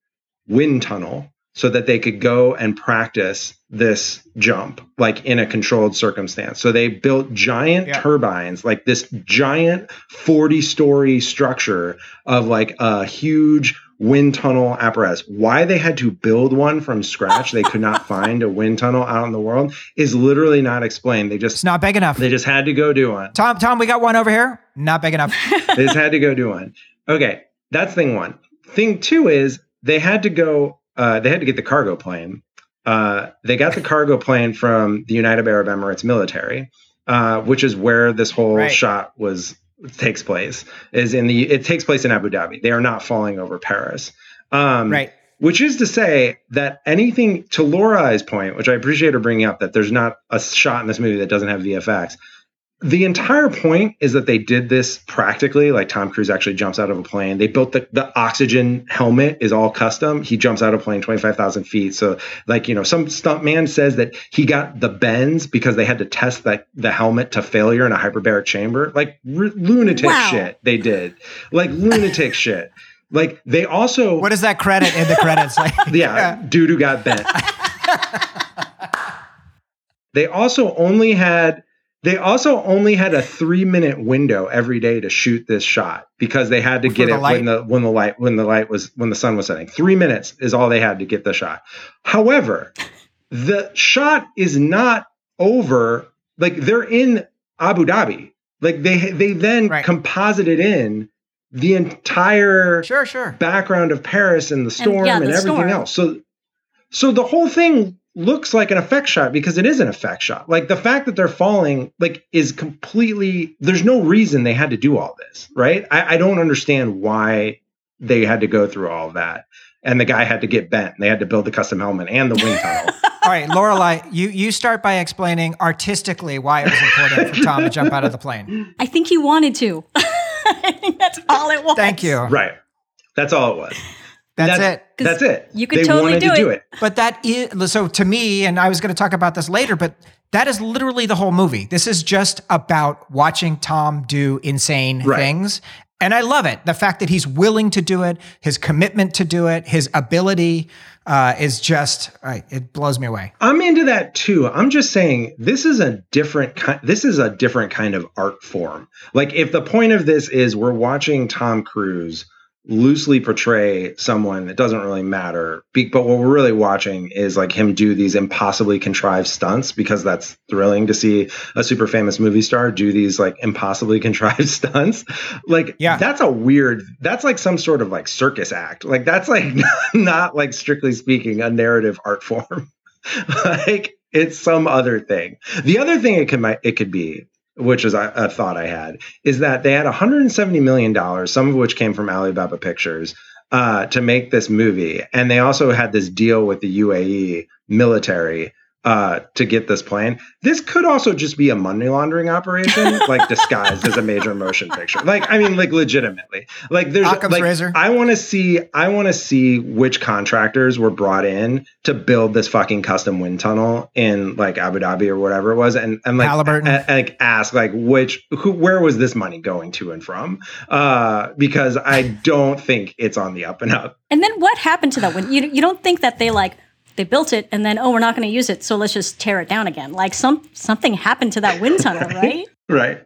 wind tunnel so that they could go and practice this jump, like in a controlled circumstance. So they built giant yeah. turbines, like this giant forty-story structure of like a huge wind tunnel apparatus. Why they had to build one from scratch, they could not find a wind tunnel out in the world, is literally not explained. They just it's not big enough. They just had to go do one. Tom, Tom, we got one over here. Not big enough. They just had to go do one. Okay, that's thing one. Thing two is they had to go... Uh, they had to get the cargo plane. Uh, they got the cargo plane from the United Arab Emirates military, uh, which is where this whole right. shot was takes place. Is in the it takes place in Abu Dhabi. They are not falling over Paris, um, right? Which is to say that anything to Lorelei's point, which I appreciate her bringing up, that there's not a shot in this movie that doesn't have V F X. The entire point is that they did this practically, like Tom Cruise actually jumps out of a plane. They built the, the oxygen helmet is all custom. He jumps out of a plane twenty-five thousand feet. So like, you know, some stuntman says that he got the bends because they had to test the, the helmet to failure in a hyperbaric chamber. Like r- lunatic wow. shit they did. Like lunatic shit. Like they also... What is that credit in the credits? Like, yeah, yeah, dude who got bent. They also only had... They also only had a three-minute window every day to shoot this shot because they had to Before get it the when the when the light when the light was when the sun was setting. Three minutes is all they had to get the shot. However, the shot is not over. Like they're in Abu Dhabi. Like they they then right. composited in the entire sure, sure. background of Paris and the storm and, yeah, the and everything storm. else. So so the whole thing looks like an effect shot because it is an effect shot. Like the fact that they're falling like is completely, there's no reason they had to do all this, right? I, I don't understand why they had to go through all that. And the guy had to get bent. They had to build the custom helmet and the wing tunnel. All right, Lorelei, you, you start by explaining artistically why it was important for Tom to jump out of the plane. I think he wanted to. I think that's all it was. Thank you. Right. That's all it was. That's, that's it. That's it. You could they totally do, to it. do it. But that is, so to me, and I was going to talk about this later, but That is literally the whole movie. This is just about watching Tom do insane right. things. And I love it. The fact that he's willing to do it, his commitment to do it, his ability uh, is just, uh, it blows me away. I'm into that too. I'm just saying this is a different kind, this is a different kind of art form. Like if the point of this is we're watching Tom Cruise loosely portray someone that doesn't really matter, but what we're really watching is like him do these impossibly contrived stunts, because that's thrilling to see a super famous movie star do these like impossibly contrived stunts. Like, yeah, that's a weird, that's like some sort of like circus act. Like that's like not like strictly speaking a narrative art form. Like it's some other thing. The other thing it could it could be, which is a, a thought I had, is that they had one hundred seventy million dollars, some of which came from Alibaba Pictures, uh, to make this movie. And they also had this deal with the U A E military uh, to get this plane. This could also just be a money laundering operation, like disguised as a major motion picture. Like, I mean, like legitimately, like there's Occam's razor. I want to see, I want to see which contractors were brought in to build this fucking custom wind tunnel in like Abu Dhabi or whatever it was. And, and like, a, a, like ask like which, who, where was this money going to and from? Uh, because I don't think it's on the up and up. And then what happened to that when you, you don't think that they like, they built it and then, oh, we're not going to use it, so let's just tear it down again. Like some something happened to that wind tunnel, right? Right.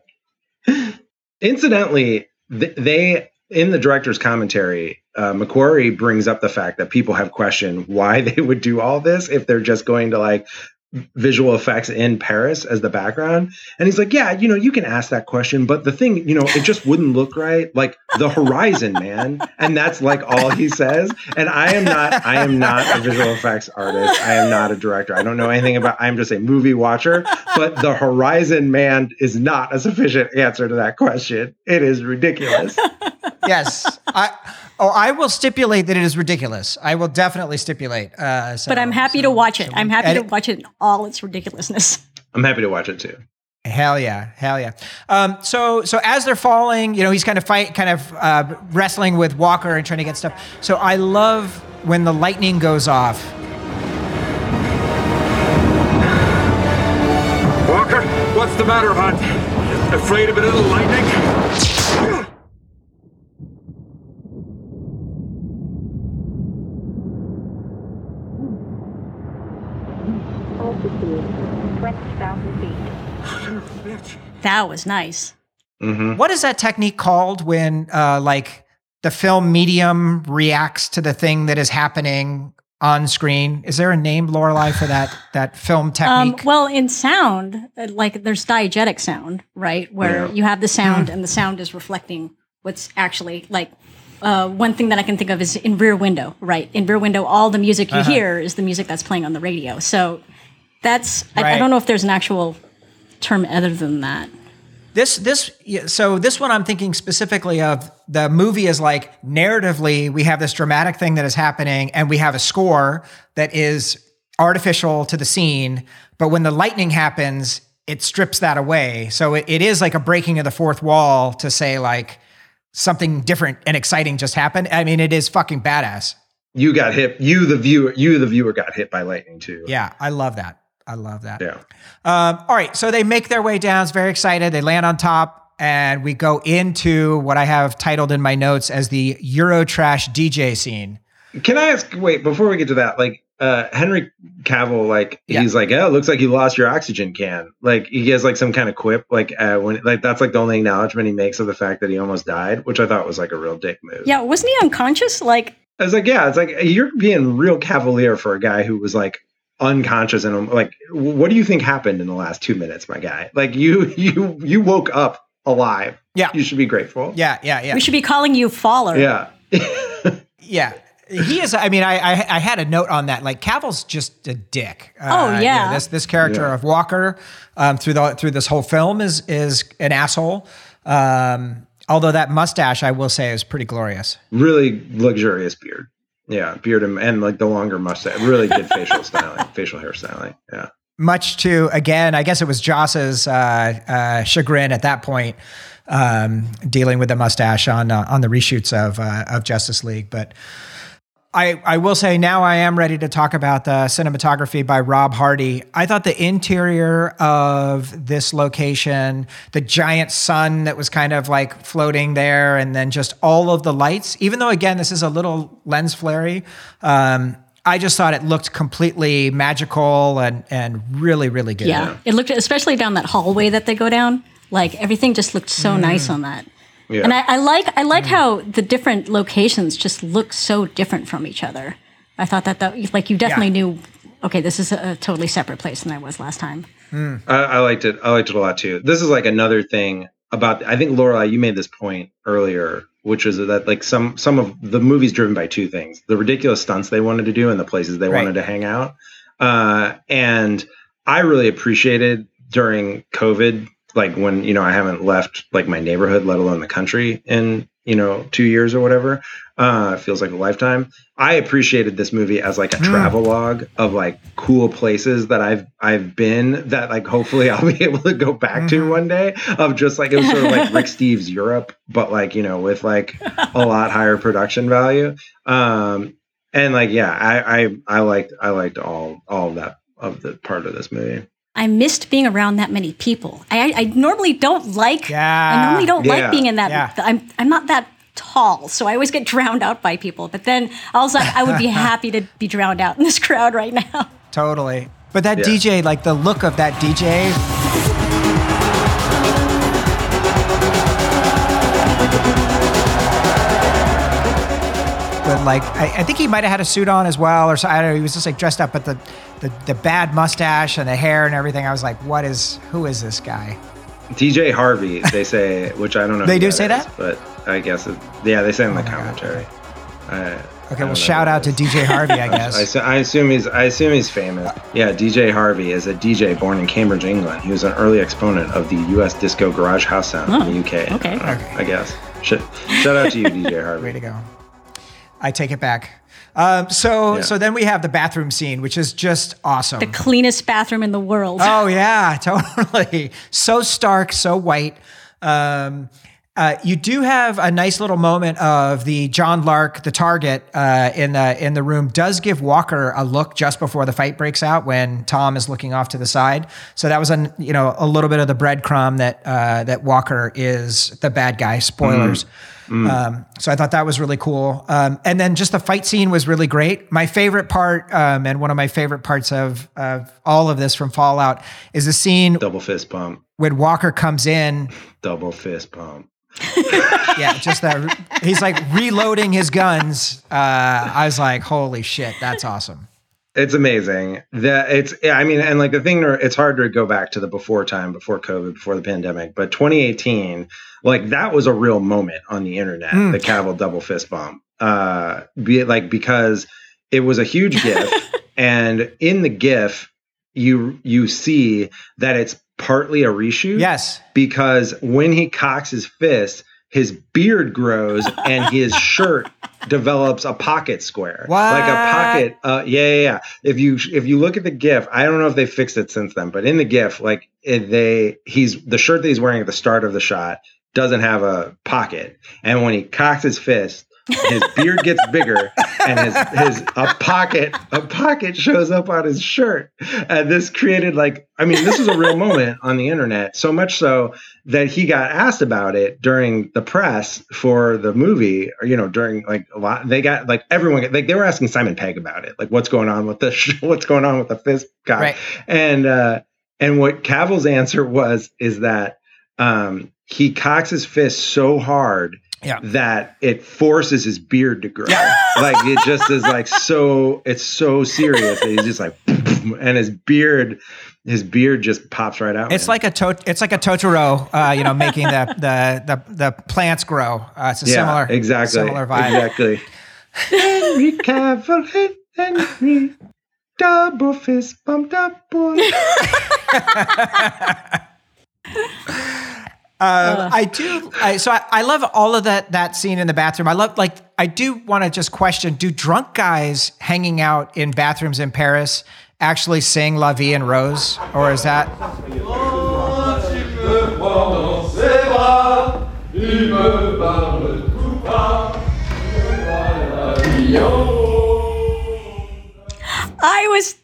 Incidentally, th- they, in the director's commentary, uh, McQuarrie brings up the fact that people have questioned why they would do all this if they're just going to like visual effects in Paris as the background. And he's like, yeah, you know, you can ask that question, but the thing, you know, it just wouldn't look right. Like the horizon, man. And that's like all he says. And I am not, I am not a visual effects artist. I am not a director. I don't know anything about, I'm just a movie watcher, but the horizon, man, is not a sufficient answer to that question. It is ridiculous. Yes. I, Oh, I will stipulate that it is ridiculous. I will definitely stipulate. Uh, so, but I'm happy so, to watch it. So I'm happy edit. to watch it in all its ridiculousness. I'm happy to watch it too. Hell yeah. Hell yeah. Um, so, so as they're falling, you know, he's kind of fight, kind of uh, wrestling with Walker and trying to get stuff. So I love when the lightning goes off. Walker, what's the matter, hon? Afraid of a little lightning? That was nice. Mm-hmm. What is that technique called when, uh, like, the film medium reacts to the thing that is happening on screen? Is there a name, Lorelei, for that that film technique? Um, well, in sound, like, there's diegetic sound, right? Where yeah. you have the sound mm. and the sound is reflecting what's actually, like, uh, one thing that I can think of is in Rear Window, right? In Rear Window, all the music you uh-huh. hear is the music that's playing on the radio. So that's, right. I, I don't know if there's an actual term other than that. This, this, so this one I'm thinking specifically of, the movie is like narratively, we have this dramatic thing that is happening and we have a score that is artificial to the scene. But when the lightning happens, it strips that away. So it, it is like a breaking of the fourth wall to say like something different and exciting just happened. I mean, it is fucking badass. You got hit. You, the viewer, you, the viewer got hit by lightning too. Yeah. I love that. I love that. Yeah. Um, all right. So they make their way down. It's very excited. They land on top and we go into what I have titled in my notes as the Eurotrash D J scene. Can I ask, wait, before we get to that, like uh, Henry Cavill, like yeah. he's like, oh, it looks like you lost your oxygen can. Like he has like some kind of quip. Like uh, when, like that's like the only acknowledgement he makes of the fact that he almost died, which I thought was like a real dick move. Yeah. Wasn't he unconscious? Like, I was like, yeah, it's like, you're being real cavalier for a guy who was like, unconscious. And I'm like, what do you think happened in the last two minutes, my guy? Like you, you, you woke up alive. Yeah. You should be grateful. Yeah. Yeah. Yeah. We should be calling you Faller. Yeah. Yeah. He is. I mean, I, I, I had a note on that. Like Cavill's just a dick. Uh, oh yeah. You know, this, this character yeah. of Walker, um, through the, through this whole film is, is an asshole. Um, although that mustache, I will say, is pretty glorious. Really luxurious beard. Yeah, beard and, and like the longer mustache. Really good facial styling, facial hair styling. Yeah. Much to, again, I guess it was Joss's uh, uh, chagrin at that point, um, dealing with the mustache on uh, on the reshoots of uh, of Justice League. But I, I will say now I am ready to talk about the cinematography by Rob Hardy. I thought the interior of this location, the giant sun that was kind of like floating there, and then just all of the lights, even though, again, this is a little lens flary, um, I just thought it looked completely magical and, and really, really good. Yeah, it looked, especially down that hallway that they go down, like everything just looked so mm. nice on that. Yeah. And I, I like I like mm. how the different locations just look so different from each other. I thought that, that like you definitely yeah. knew, okay, this is a totally separate place than I was last time. Mm. I, I liked it. I liked it a lot too. This is like another thing about, I think, Lorelei, you made this point earlier, which was that like some some of the movie's driven by two things: the ridiculous stunts they wanted to do and the places they right. wanted to hang out. Uh, and I really appreciated during COVID, like when, you know, I haven't left like my neighborhood, let alone the country in, you know, two years or whatever. Uh, feels like a lifetime. I appreciated this movie as like a mm. travelogue of like cool places that I've, I've been that like, hopefully I'll be able to go back mm. to one day, of just like, it was sort of like Rick Steves Europe, but like, you know, with like a lot higher production value. Um, and like, yeah, I, I, I liked, I liked all, all of that of the part of this movie. I missed being around that many people. I, I normally don't like. Yeah. I normally don't yeah. like being in that. Yeah. I'm I'm not that tall, so I always get drowned out by people. But then I was like, I would be happy to be drowned out in this crowd right now. Totally. But that yeah. D J, like the look of that D J. But like, I, I think he might have had a suit on as well, or so. I don't know. He was just like dressed up, but the. The, the bad mustache and the hair and everything. I was like, what is, who is this guy? D J Harvey, they say, which I don't know. They do say that? Is, but I guess, it, yeah, they say in oh the commentary. I, okay, I well, shout out to D J Harvey, I guess. I, I, assume he's, I assume he's famous. Yeah, D J Harvey is a D J born in Cambridge, England. He was an early exponent of the U S disco garage house sound oh, in the U K. Okay. I, okay. I guess. Shout, shout out to you, D J Harvey. Way to go. I take it back. Um, so, yeah. so then we have the bathroom scene, which is just awesome. The cleanest bathroom in the world. Oh yeah, totally. So stark, so white. Um, uh, you do have a nice little moment of the John Lark, the target, uh, in the, in the room does give Walker a look just before the fight breaks out when Tom is looking off to the side. So that was an, you know, a little bit of the breadcrumb that, uh, that Walker is the bad guy. Spoilers. Mm-hmm. Mm. Um, so I thought that was really cool. Um, and then just the fight scene was really great. My favorite part, um, and one of my favorite parts of, of all of this from Fallout is the scene. Double fist pump. When Walker comes in. Double fist pump. yeah, just that. He's like reloading his guns. Uh, I was like, holy shit, that's awesome. It's amazing that it's, I mean, and like the thing, it's hard to go back to the before time, before COVID, before the pandemic, but twenty eighteen, like that was a real moment on the internet, mm. the Cavill double fist bump, uh, be it like, because it was a huge GIF and in the GIF you, you see that it's partly a reshoot. Yes. Because when he cocks his fist, his beard grows and his shirt develops a pocket square. What? Like a pocket. Uh, yeah, yeah, yeah. If you if you look at the GIF, I don't know if they fixed it since then, but in the GIF, like they he's the shirt that he's wearing at the start of the shot doesn't have a pocket, and when he cocks his fist, his beard gets bigger, and his his a pocket a pocket shows up on his shirt, and this created like I mean this was a real moment on the internet, so much so that he got asked about it during the press for the movie, or you know during like a lot they got like everyone like they were asking Simon Pegg about it, like what's going on with the sh- what's going on with the fist guy, right. and uh, and what Cavill's answer was is that um, he cocks his fist so hard. Yeah. That it forces his beard to grow. Yeah. Like it just is like so it's so serious that he's just like and his beard his beard just pops right out. It's like a to- it's like a Totoro uh, you know, making the the the, the plants grow. Uh, it's a yeah, similar exactly. similar vibe. Exactly. Henry Cavill, Henry double fist bumped up boy. Uh, I do. I, so I, I love all of that, that scene in the bathroom. I love, like, I do want to just question, do drunk guys hanging out in bathrooms in Paris actually sing La Vie en Rose? Or is that? I was...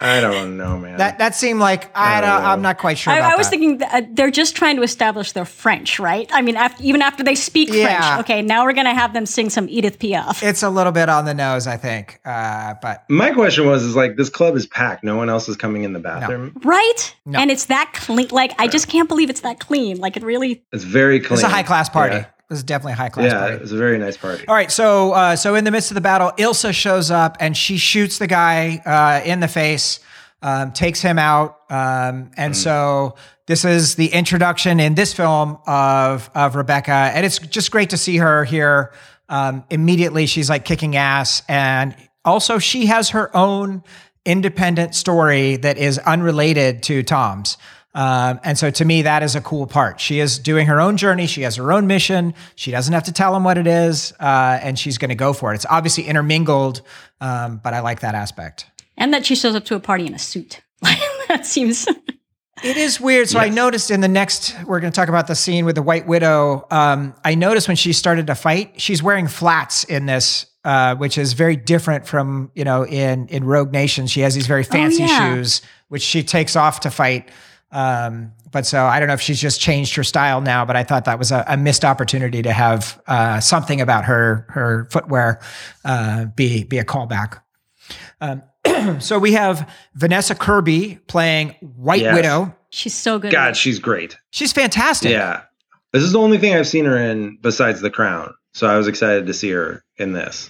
I don't know, man. That that seemed like I don't. Uh, I'm not quite sure. I, about I was that. thinking that, uh, they're just trying to establish their French, right? I mean, after, even after they speak yeah. French, okay. Now we're gonna have them sing some Edith Piaf. It's a little bit on the nose, I think. Uh, but my question was, is like this club is packed. No one else is coming in the bathroom, no. right? No. And it's that clean. Like I just can't believe it's that clean. Like it really. It's very clean. It's a high class party. Yeah. This is definitely a high-class yeah, party. Yeah, it was a very nice party. All right, so uh, so in the midst of the battle, Ilsa shows up, and she shoots the guy uh, in the face, um, takes him out. Um, and mm. so this is the introduction in this film of, of Rebecca, and it's just great to see her here. Um, immediately, she's, like, kicking ass. And also, she has her own independent story that is unrelated to Tom's. Um, and so to me, that is a cool part. She is doing her own journey. She has her own mission. She doesn't have to tell him what it is, uh, and she's going to go for it. It's obviously intermingled, um, but I like that aspect. And that she shows up to a party in a suit. That seems... It is weird. So yes. I noticed in the next, we're going to talk about the scene with the White Widow. Um, I noticed when she started to fight, she's wearing flats in this, uh, which is very different from, you know, in, in Rogue Nation. She has these very fancy oh, yeah. shoes, which she takes off to fight. Um, but so I don't know if she's just changed her style now, but I thought that was a, a missed opportunity to have, uh, something about her, her footwear, uh, be, be a callback. Um, so we have Vanessa Kirby playing White yes. Widow. She's so good. God, she's great. She's fantastic. Yeah. This is the only thing I've seen her in besides The Crown. So I was excited to see her in this.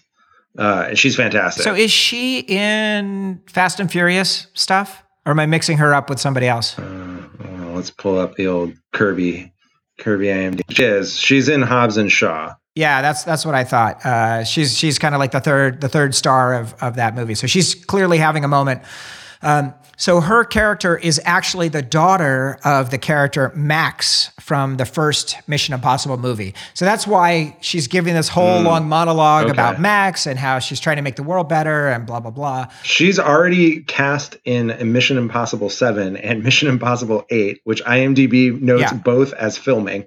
Uh, and she's fantastic. So is she in Fast and Furious stuff? Or am I mixing her up with somebody else? Uh, well, let's pull up the old Kirby, Kirby I M D B. She is. She's in Hobbs and Shaw. Yeah, that's that's what I thought. Uh, she's she's kind of like the third the third star of of that movie. So she's clearly having a moment. Um, so her character is actually the daughter of the character Max from the first Mission Impossible movie. So that's why she's giving this whole mm, long monologue okay. about Max and how she's trying to make the world better and blah, blah, blah. She's already cast in Mission Impossible seven and Mission Impossible eight, which I M D B notes yeah. both as filming.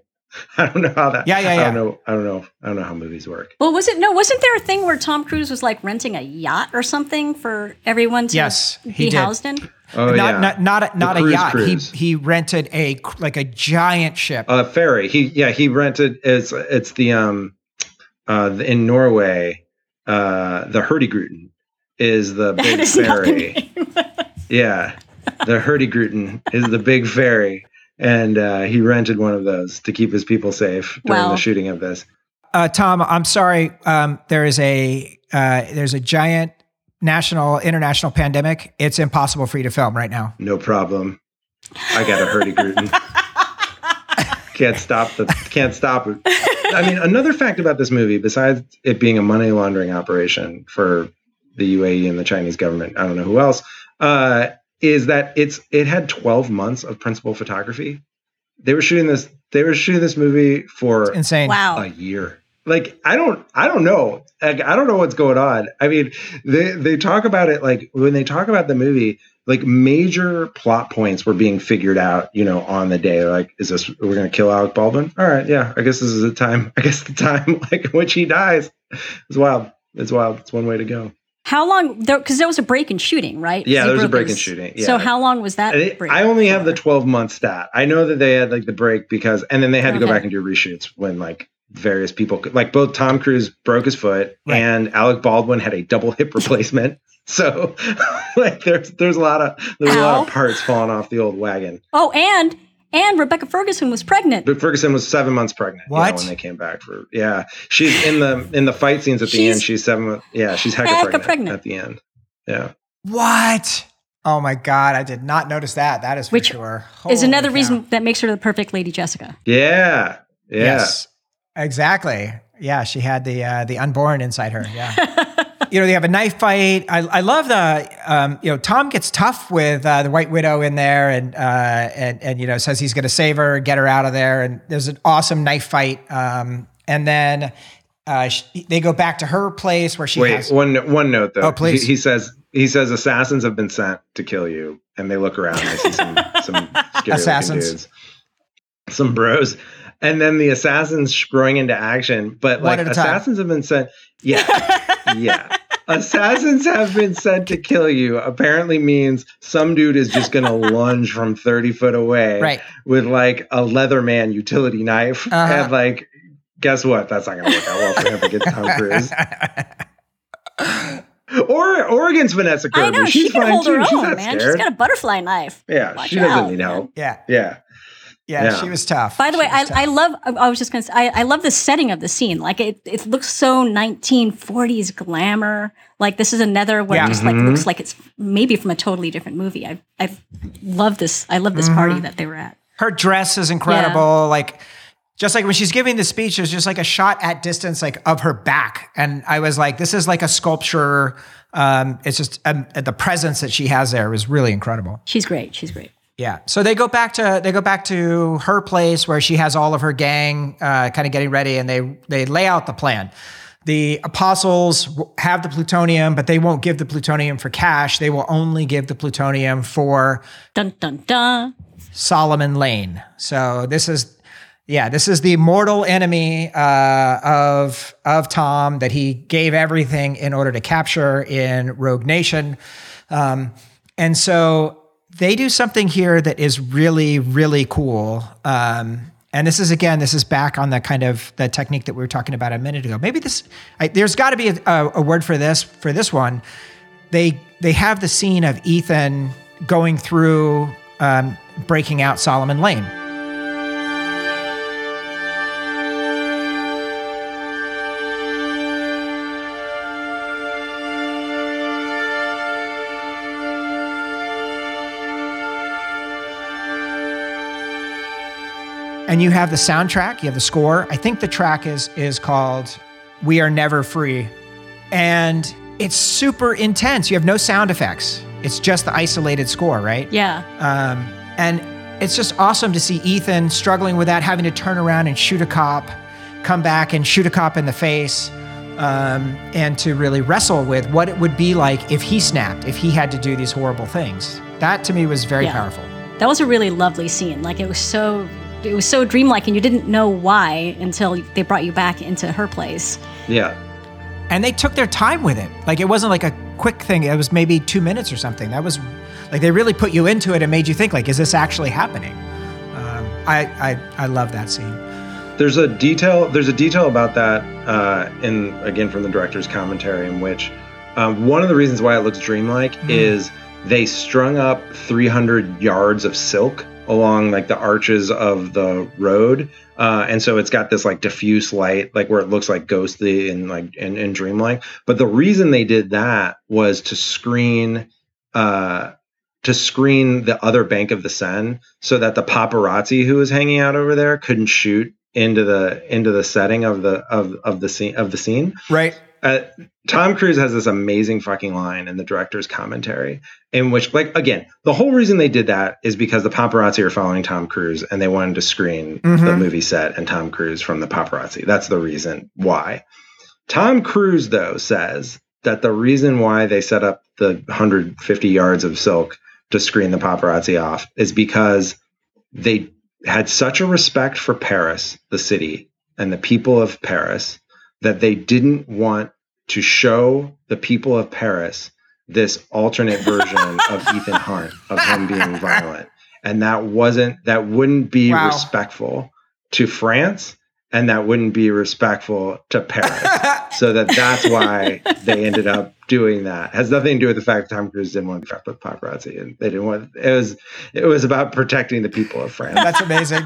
I don't know how that. Yeah, yeah, yeah. I don't know. I don't know. I don't know how movies work. Well, was it no? Wasn't there a thing where Tom Cruise was like renting a yacht or something for everyone to yes, be he housed in? Oh, not, yeah. not not a, not a yacht. Cruise. He he rented a like a giant ship, a ferry. He yeah he rented it's it's the um uh the, in Norway uh the Hurtigruten is the big is ferry. The yeah, the Hurtigruten is the big ferry. And uh, he rented one of those to keep his people safe during wow. the shooting of this. Uh, Tom, I'm sorry. Um, there is a uh, there's a giant national, international pandemic. It's impossible for you to film right now. No problem. I got a Hurtigruten. can't stop the can't stop it. I mean, another fact about this movie, besides it being a money laundering operation for the U A E and the Chinese government, I don't know who else. Uh, is that it's it had twelve months of principal photography. They were shooting this they were shooting this movie for insane wow. a year. Like I don't I don't know. Like I don't know what's going on. I mean, they they talk about it like when they talk about the movie, like major plot points were being figured out, you know, on the day. Like, is this we're gonna kill Alec Baldwin? All right, yeah, I guess this is the time. I guess the time like in which he dies. It's wild. It's wild. It's one way to go. How long, because there, there was a break in shooting, right? Yeah, there was a break his, in shooting. Yeah. So how long was that it, break? I only for? have the twelve-month stat. I know that they had, like, the break because, and then they had okay. to go back and do reshoots when, like, various people, like, both Tom Cruise broke his foot right. and Alec Baldwin had a double hip replacement. So, like, there's there's a lot of there's Ow. a lot of parts falling off the old wagon. Oh, and... And Rebecca Ferguson was pregnant. But Ferguson was seven months pregnant. What? You know, when they came back for yeah, she's in the in the fight scenes at the she's, end. She's seven. Yeah, she's hecka pregnant, pregnant at the end. Yeah. What? Oh my God! I did not notice that. That is for Which sure. Holy is another cow. reason that makes her the perfect Lady Jessica. Yeah. Yeah. Yes. Exactly. Yeah, she had the uh, the unborn inside her. Yeah. You know, they have a knife fight. I, I love the, um, you know, Tom gets tough with uh, the White Widow in there and, uh, and, and you know, says he's going to save her, get her out of there. And there's an awesome knife fight. Um, and then uh, she, they go back to her place where she Wait, has... one, one note, though. Oh, please. He, he says, he says, assassins have been sent to kill you. And they look around and they see some, some scary assassins. Dudes. Some bros. And then the assassins sprung into action. But, like, assassins time. have been sent... Yeah. Yeah. Assassins have been sent to kill you apparently means some dude is just going to lunge from thirty foot away right. with like a Leatherman utility knife. Uh-huh. And like, guess what? That's not going to work out well for him against Tom Cruise. Or or against Vanessa Kirby. I know, she's she can fine hold too. Her she's own, not man. Scared. She's got a butterfly knife. Yeah, Watch she doesn't out, need help. Yeah. yeah, yeah, yeah. She was tough. By the she way, I, I love. I was just going to say, I, I love the setting of the scene. Like it, it looks so nineteen forties glamour. Like this is another where yeah. it just like mm-hmm. looks like it's maybe from a totally different movie. I I love this. I love this mm-hmm. party that they were at. Her dress is incredible. Yeah. Like. Just like when she's giving the speech, there's just like a shot at distance, like of her back. And I was like, this is like a sculpture. Um, it's just um, the presence that she has there is really incredible. She's great. She's great. Yeah. So they go back to, they go back to her place where she has all of her gang uh, kind of getting ready, and they, they lay out the plan. The apostles have the plutonium, but they won't give the plutonium for cash. They will only give the plutonium for dun, dun, dun. Solomon Lane. So this is, Yeah, this is the mortal enemy uh, of of Tom that he gave everything in order to capture in Rogue Nation. Um, and so they do something here that is really, really cool. Um, and this is, again, this is back on the kind of the technique that we were talking about a minute ago. Maybe this, I, there's got to be a, a word for this, for this one. They, they have the scene of Ethan going through, um, breaking out Solomon Lane. And you have the soundtrack, you have the score. I think the track is is called We Are Never Free. And it's super intense. You have no sound effects. It's just the isolated score, right? Yeah. Um, and it's just awesome to see Ethan struggling with that, having to turn around and shoot a cop, come back and shoot a cop in the face, um, and to really wrestle with what it would be like if he snapped, if he had to do these horrible things. That, to me, was very yeah. powerful. That was a really lovely scene. Like, it was so... It was so dreamlike, and you didn't know why until they brought you back into her place. Yeah. And they took their time with it. Like, it wasn't like a quick thing. It was maybe two minutes or something. That was, like, they really put you into it and made you think, like, is this actually happening? Um, I, I I love that scene. There's a detail, there's a detail about that, uh, in, again, from the director's commentary, in which um, one of the reasons why it looks dreamlike mm. is they strung up three hundred yards of silk along like the arches of the road. Uh, and so it's got this like diffuse light, like where it looks like ghostly and like and, and dreamlike. But the reason they did that was to screen uh, to screen the other bank of the Seine, so that the paparazzi who was hanging out over there couldn't shoot into the into the setting of the of of the scene of the scene. Right. Uh, Tom Cruise has this amazing fucking line in the director's commentary, in which, like, again, the whole reason they did that is because the paparazzi are following Tom Cruise, and they wanted to screen mm-hmm. the movie set and Tom Cruise from the paparazzi. That's the reason why. Tom Cruise, though, says that the reason why they set up the one hundred fifty yards of silk to screen the paparazzi off is because they had such a respect for Paris, the city, and the people of Paris, that they didn't want to show the people of Paris this alternate version of Ethan Hunt, of him being violent. And that wasn't, that wouldn't be wow. respectful to France, and that wouldn't be respectful to Paris. So that that's why they ended up doing that. It has nothing to do with the fact that Tom Cruise didn't want to fuck with paparazzi, and they didn't want, it was, it was about protecting the people of France. That's amazing.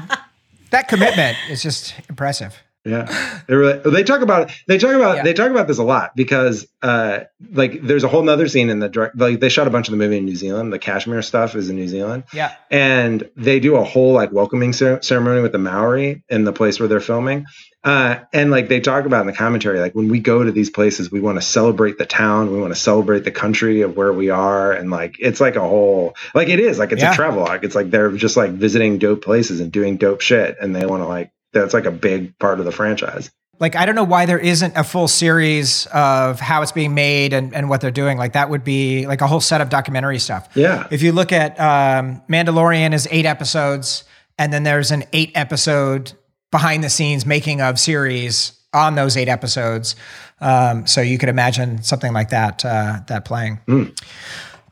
That commitment is just impressive. Yeah, they really, they talk about they talk about yeah. they talk about this a lot, because uh, like there's a whole nother scene in the direct, like they shot a bunch of the movie in New Zealand. The Kashmir stuff is in New Zealand. Yeah, and they do a whole like welcoming cer- ceremony with the Maori in the place where they're filming. Uh, and like they talk about in the commentary, like when we go to these places, we want to celebrate the town, we want to celebrate the country of where we are, and like it's like a whole like it is like it's yeah. a travelogue. It's like they're just like visiting dope places and doing dope shit, and they want to like. That's like a big part of the franchise. Like, I don't know why there isn't a full series of how it's being made and, and what they're doing. Like that would be like a whole set of documentary stuff. Yeah. If you look at um, Mandalorian is eight episodes, and then there's an eight episode behind the scenes making of series on those eight episodes. Um, so you could imagine something like that uh, that playing. Mm.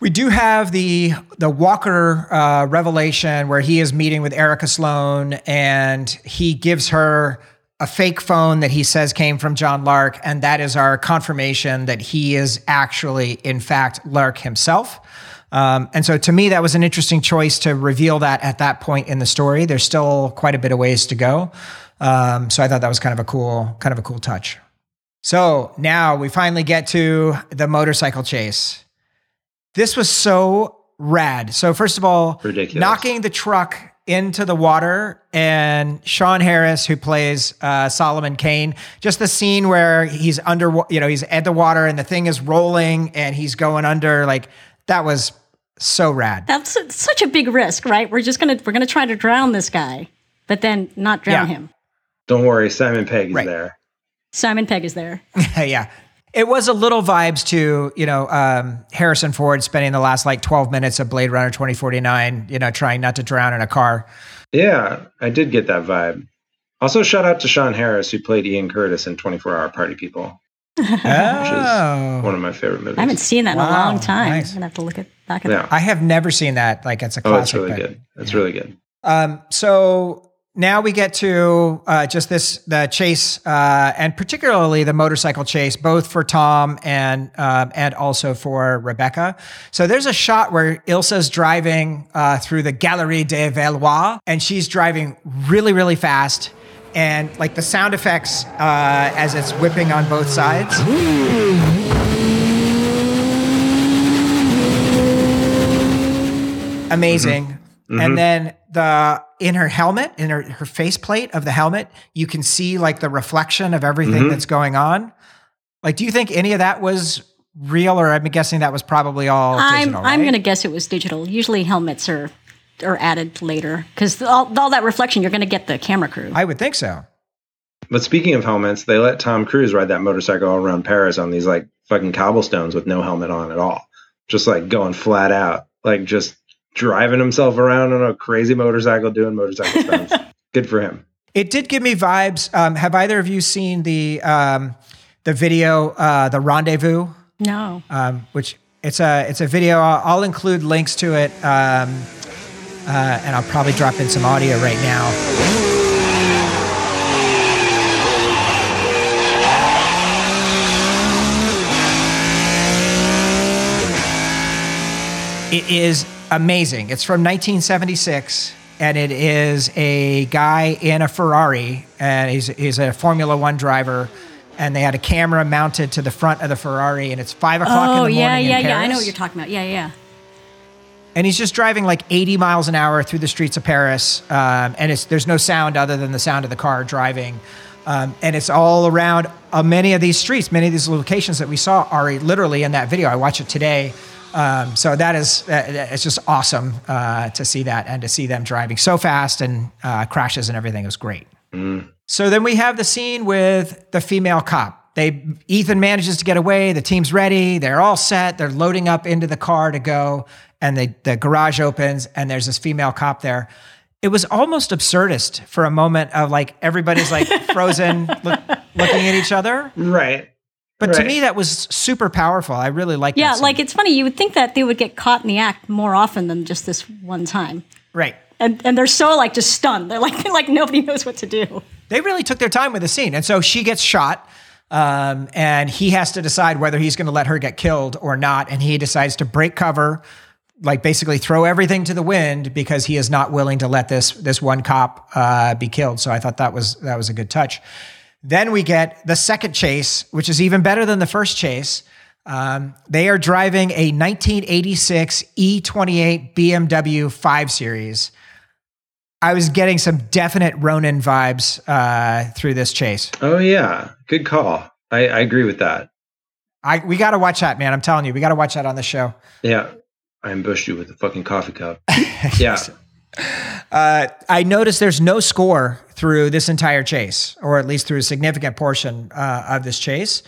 We do have the the Walker uh, revelation where he is meeting with Erica Sloane and he gives her a fake phone that he says came from John Lark, and that is our confirmation that he is actually, in fact, Lark himself. Um, and so to me, that was an interesting choice to reveal that at that point in the story. There's still quite a bit of ways to go. Um, so I thought that was kind of a cool, kind of a cool touch. So now we finally get to the motorcycle chase. This was so rad. So first of all, ridiculous. Knocking the truck into the water, and Sean Harris, who plays uh, Solomon Kane, just the scene where he's under, you know, he's at the water and the thing is rolling and he's going under, like that was so rad. That's such a big risk, right? We're just gonna we're gonna try to drown this guy, but then not drown yeah. him. Don't worry, Simon Pegg is right. there. Simon Pegg is there. yeah. It was a little vibes to, you know, um, Harrison Ford spending the last like twelve minutes of Blade Runner twenty forty-nine, you know, trying not to drown in a car. Yeah, I did get that vibe. Also, shout out to Sean Harris, who played Ian Curtis in twenty-four hour Party People, oh. which is one of my favorite movies. I haven't seen that in wow. a long time. Nice. I'm going to have to look it back at yeah. that. I have never seen that. Like, it's a classic. Oh, it's really but, good. It's yeah. really good. Um, so... Now we get to uh, just this, the chase, uh, and particularly the motorcycle chase, both for Tom and um, and also for Rebecca. So there's a shot where Ilsa's driving uh, through the Galerie de Valois, and she's driving really, really fast. And like the sound effects uh, as it's whipping on both sides. Ooh. Amazing. Mm-hmm. Mm-hmm. And then the in her helmet, in her, her faceplate of the helmet, you can see like the reflection of everything mm-hmm. that's going on. Like, do you think any of that was real, or I'm guessing that was probably all I'm, digital? Right? I'm going to guess it was digital. Usually helmets are are added later because all, all that reflection, you're going to get the camera crew. I would think so. But speaking of helmets, they let Tom Cruise ride that motorcycle all around Paris on these like fucking cobblestones with no helmet on at all. Just like going flat out, like just driving himself around on a crazy motorcycle, doing motorcycle stunts. Good for him. It did give me vibes. Um, have either of you seen the um, the video, uh, the Rendezvous? No. Um, which it's a it's a video. I'll, I'll include links to it, um, uh, and I'll probably drop in some audio right now. It is amazing. It's from nineteen seventy-six, and it is a guy in a Ferrari, and he's, he's a Formula One driver, and they had a camera mounted to the front of the Ferrari, and it's five o'clock oh, in the morning. Yeah, yeah, in Paris. Yeah. I know what you're talking about. Yeah, yeah. And he's just driving like eighty miles an hour through the streets of Paris, um, and it's there's no sound other than the sound of the car driving. Um, and it's all around uh, many of these streets, many of these locations that we saw are literally in that video. I watch it today. Um, so that is, uh, it's just awesome uh, to see that and to see them driving so fast and uh, crashes and everything is great. Mm. So then we have the scene with the female cop. They, Ethan manages to get away. The team's ready. They're all set. They're loading up into the car to go. And they, the garage opens and there's this female cop there. It was almost absurdist for a moment of like, everybody's like frozen look, looking at each other. Right. But right. to me, that was super powerful. I really liked yeah, that. Yeah, like it's funny. You would think that they would get caught in the act more often than just this one time. Right. And and they're so like just stunned. They're like, they're like nobody knows what to do. They really took their time with the scene. And so she gets shot um, and he has to decide whether he's going to let her get killed or not. And he decides to break cover, like basically throw everything to the wind because he is not willing to let this this one cop uh, be killed. So I thought that was that was a good touch. Then we get the second chase, which is even better than the first chase. Um, they are driving a nineteen eighty-six E twenty-eight B M W five series. I was getting some definite Ronin vibes uh, through this chase. Oh, yeah. Good call. I, I agree with that. I We got to watch that, man. I'm telling you, we got to watch that on the show. Yeah. I ambushed you with a fucking coffee cup. Yeah. Uh, I noticed there's no score through this entire chase, or at least through a significant portion uh, of this chase.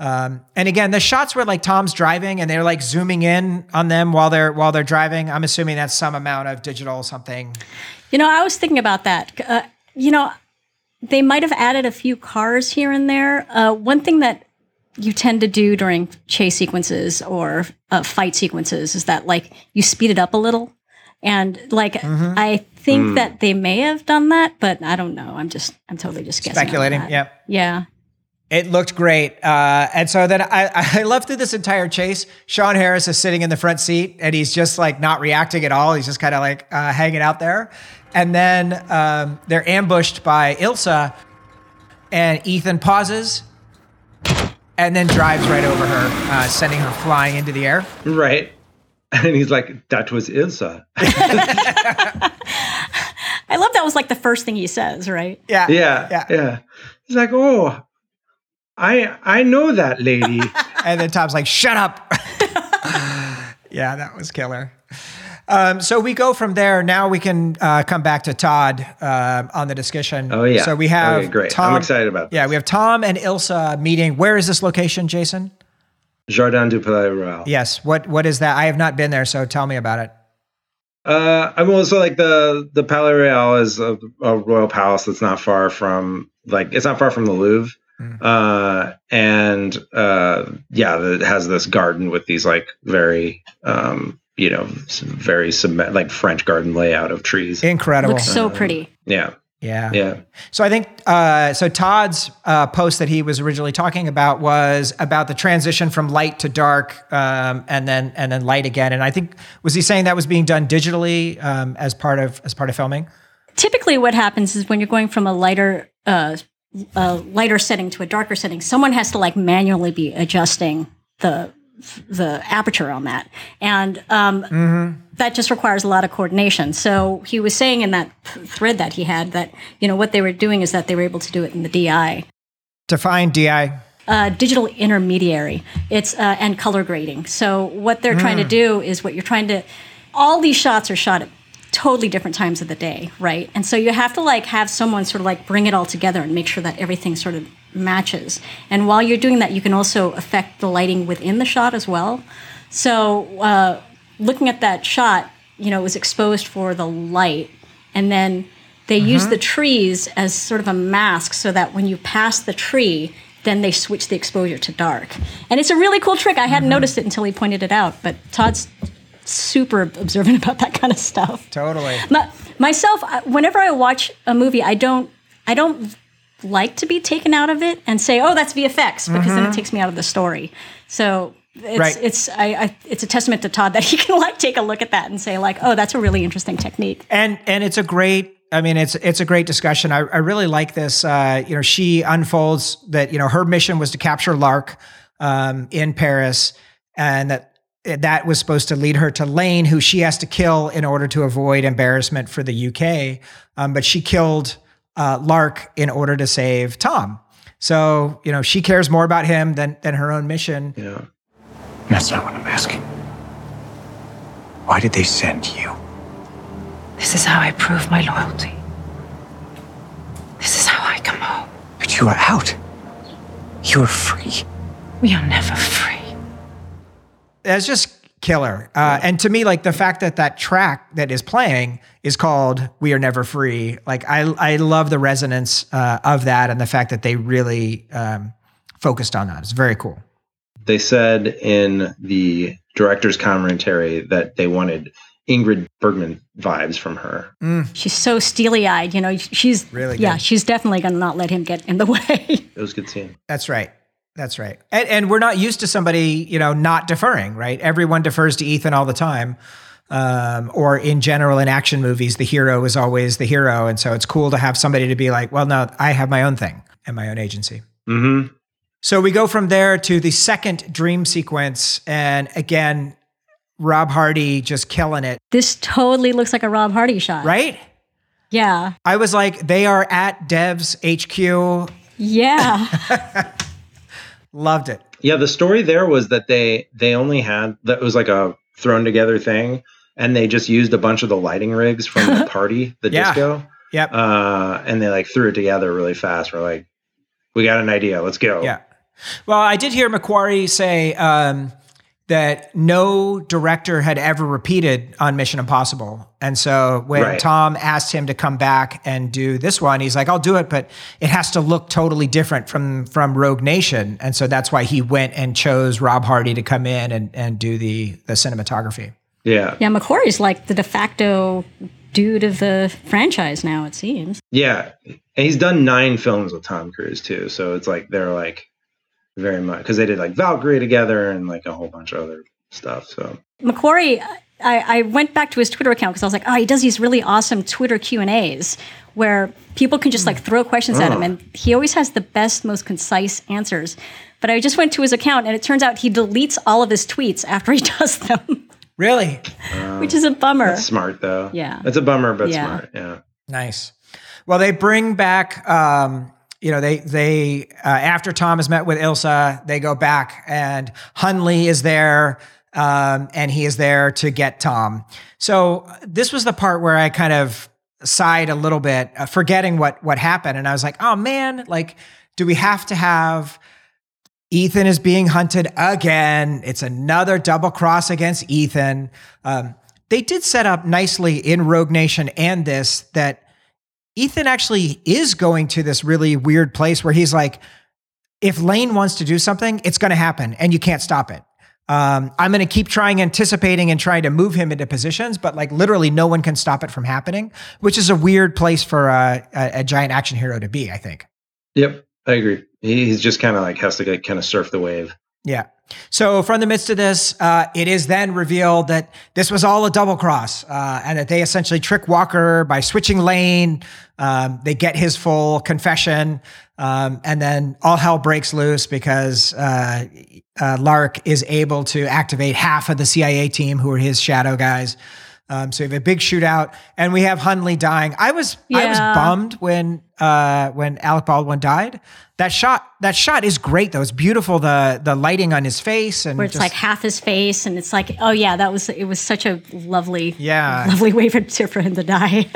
Um, and again, the shots where like Tom's driving and they're like zooming in on them while they're while they're driving. I'm assuming that's some amount of digital something. You know, I was thinking about that. Uh, you know, they might have added a few cars here and there. Uh, one thing that you tend to do during chase sequences or uh, fight sequences is that, like, you speed it up a little. And, like, mm-hmm. I think mm. that they may have done that, but I don't know. I'm just, I'm totally just guessing. Speculating, yeah. Yeah. It looked great. Uh, and so then I, I love through this entire chase. Sean Harris is sitting in the front seat, and he's just, like, not reacting at all. He's just kind of, like, uh, hanging out there. And then um, they're ambushed by Ilsa, and Ethan pauses and then drives right over her, uh, sending her flying into the air. Right. And he's like, that was Ilsa. I love that was like the first thing he says, right? Yeah. Yeah. Yeah. yeah. He's like, oh, I I know that lady. And then Tom's like, shut up. Yeah, that was killer. Um, so we go from there. Now we can uh, come back to Todd uh, on the discussion. Oh, yeah. So we have okay, great. Tom. I'm excited about this. Yeah, we have Tom and Ilsa meeting. Where is this location, Jason? Jardin du Palais Royal. Yes. What What is that? I have not been there, so tell me about it. Uh, I'm also like the the Palais Royal is a, a royal palace that's not far from like it's not far from the Louvre, mm. uh, and uh, yeah, it has this garden with these like very um, you know very submet like French garden layout of trees. Incredible. Looks so pretty. Uh, yeah. Yeah. Yeah. So I think, uh, so Todd's uh, post that he was originally talking about was about the transition from light to dark um, and then, and then light again. And I think, was he saying that was being done digitally um, as part of, as part of filming? Typically what happens is when you're going from a lighter, uh, a lighter setting to a darker setting, someone has to like manually be adjusting the, the aperture on that. And um, mm-hmm. that just requires a lot of coordination. So he was saying in that thread that he had that, you know, what they were doing is that they were able to do it in the D I. Define D I. Uh, digital intermediary. It's uh, and color grading. So what they're mm. trying to do is what you're trying to, all these shots are shot at totally different times of the day, right? And so you have to like have someone sort of like bring it all together and make sure that everything sort of matches. And while you're doing that, you can also affect the lighting within the shot as well. So, uh, looking at that shot, you know, it was exposed for the light. And then they mm-hmm. used the trees as sort of a mask so that when you pass the tree, then they switch the exposure to dark. And it's a really cool trick. I hadn't mm-hmm. noticed it until he pointed it out. But Todd's super observant about that kind of stuff. Totally. My, myself, whenever I watch a movie, I don't, I don't like to be taken out of it and say, oh, that's V F X, because mm-hmm. then it takes me out of the story. So... It's right. it's I, I it's a testament to Todd that he can like take a look at that and say like, oh, that's a really interesting technique. And and it's a great I mean it's it's a great discussion. I, I really like this. Uh, you know, she unfolds that, you know, her mission was to capture Lark um, in Paris, and that that was supposed to lead her to Lane, who she has to kill in order to avoid embarrassment for the U K. Um, but she killed uh, Lark in order to save Tom. So, you know, she cares more about him than than her own mission. Yeah. That's not what I'm asking. Why did they send you? This is how I prove my loyalty. This is how I come home. But you are out. You are free. We are never free. That's just killer. Uh, and to me, like the fact that that track that is playing is called We Are Never Free. Like I, I love the resonance uh, of that and the fact that they really um, focused on that. It's very cool. They said in the director's commentary that they wanted Ingrid Bergman vibes from her. Mm. She's so steely-eyed, you know. She's really, good. yeah. She's definitely going to not let him get in the way. It was a good scene. That's right. That's right. And, and we're not used to somebody, you know, not deferring, right? Everyone defers to Ethan all the time, um, or in general in action movies, the hero is always the hero, and so it's cool to have somebody to be like, well, no, I have my own thing and my own agency. Mm-hmm. So we go from there to the second dream sequence. And again, Rob Hardy just killing it. This totally looks like a Rob Hardy shot. Right? Yeah. I was like, they are at Dev's H Q. Yeah. Loved it. Yeah, the story there was that they they only had, that was like a thrown together thing. And they just used a bunch of the lighting rigs from the party, the yeah. disco. Yep. Uh, and they like threw it together really fast. We're like, we got an idea. Let's go. Yeah. Well, I did hear McQuarrie say um, that no director had ever repeated on Mission Impossible. And so when right. Tom asked him to come back and do this one, he's like, I'll do it, but it has to look totally different from, from Rogue Nation. And so that's why he went and chose Rob Hardy to come in and, and do the, the cinematography. Yeah. Yeah. McQuarrie's like the de facto dude of the franchise now, it seems. Yeah. And he's done nine films with Tom Cruise too. So it's like, they're like, very much, because they did like Valkyrie together and like a whole bunch of other stuff. So McQuarrie, I, I went back to his Twitter account because I was like, oh, he does these really awesome Twitter Q and A's where people can just like throw questions oh. at him, and he always has the best, most concise answers. But I just went to his account, and it turns out he deletes all of his tweets after he does them. Really? Um, Which is a bummer. That's smart though. Yeah, it's a bummer, but yeah. smart. Yeah. Nice. Well, they bring back. Um, You know, they, they uh, after Tom has met with Ilsa, they go back and Hunley is there um, and he is there to get Tom. So this was the part where I kind of sighed a little bit, uh, forgetting what what happened. And I was like, oh, man, like, do we have to have Ethan is being hunted again? It's another double cross against Ethan. Um, they did set up nicely in Rogue Nation and this that Ethan actually is going to this really weird place where he's like, if Lane wants to do something, it's going to happen and you can't stop it. Um, I'm going to keep trying, anticipating and trying to move him into positions, but like literally no one can stop it from happening, which is a weird place for a, a, a giant action hero to be, I think. Yep, I agree. He's just kind of like has to kind of surf the wave. Yeah. So from the midst of this, uh, it is then revealed that this was all a double cross uh, and that they essentially trick Walker by switching lane. Um, they get his full confession um, and then all hell breaks loose because uh, uh, Lark is able to activate half of the C I A team who are his shadow guys. Um, so we have a big shootout and we have Hunley dying. I was, yeah. I was bummed when, uh, when Alec Baldwin died. That shot, that shot is great though. It's beautiful. The, the lighting on his face and where it's just, like half his face and it's like, oh yeah, that was, it was such a lovely, yeah. lovely way for, for him to die.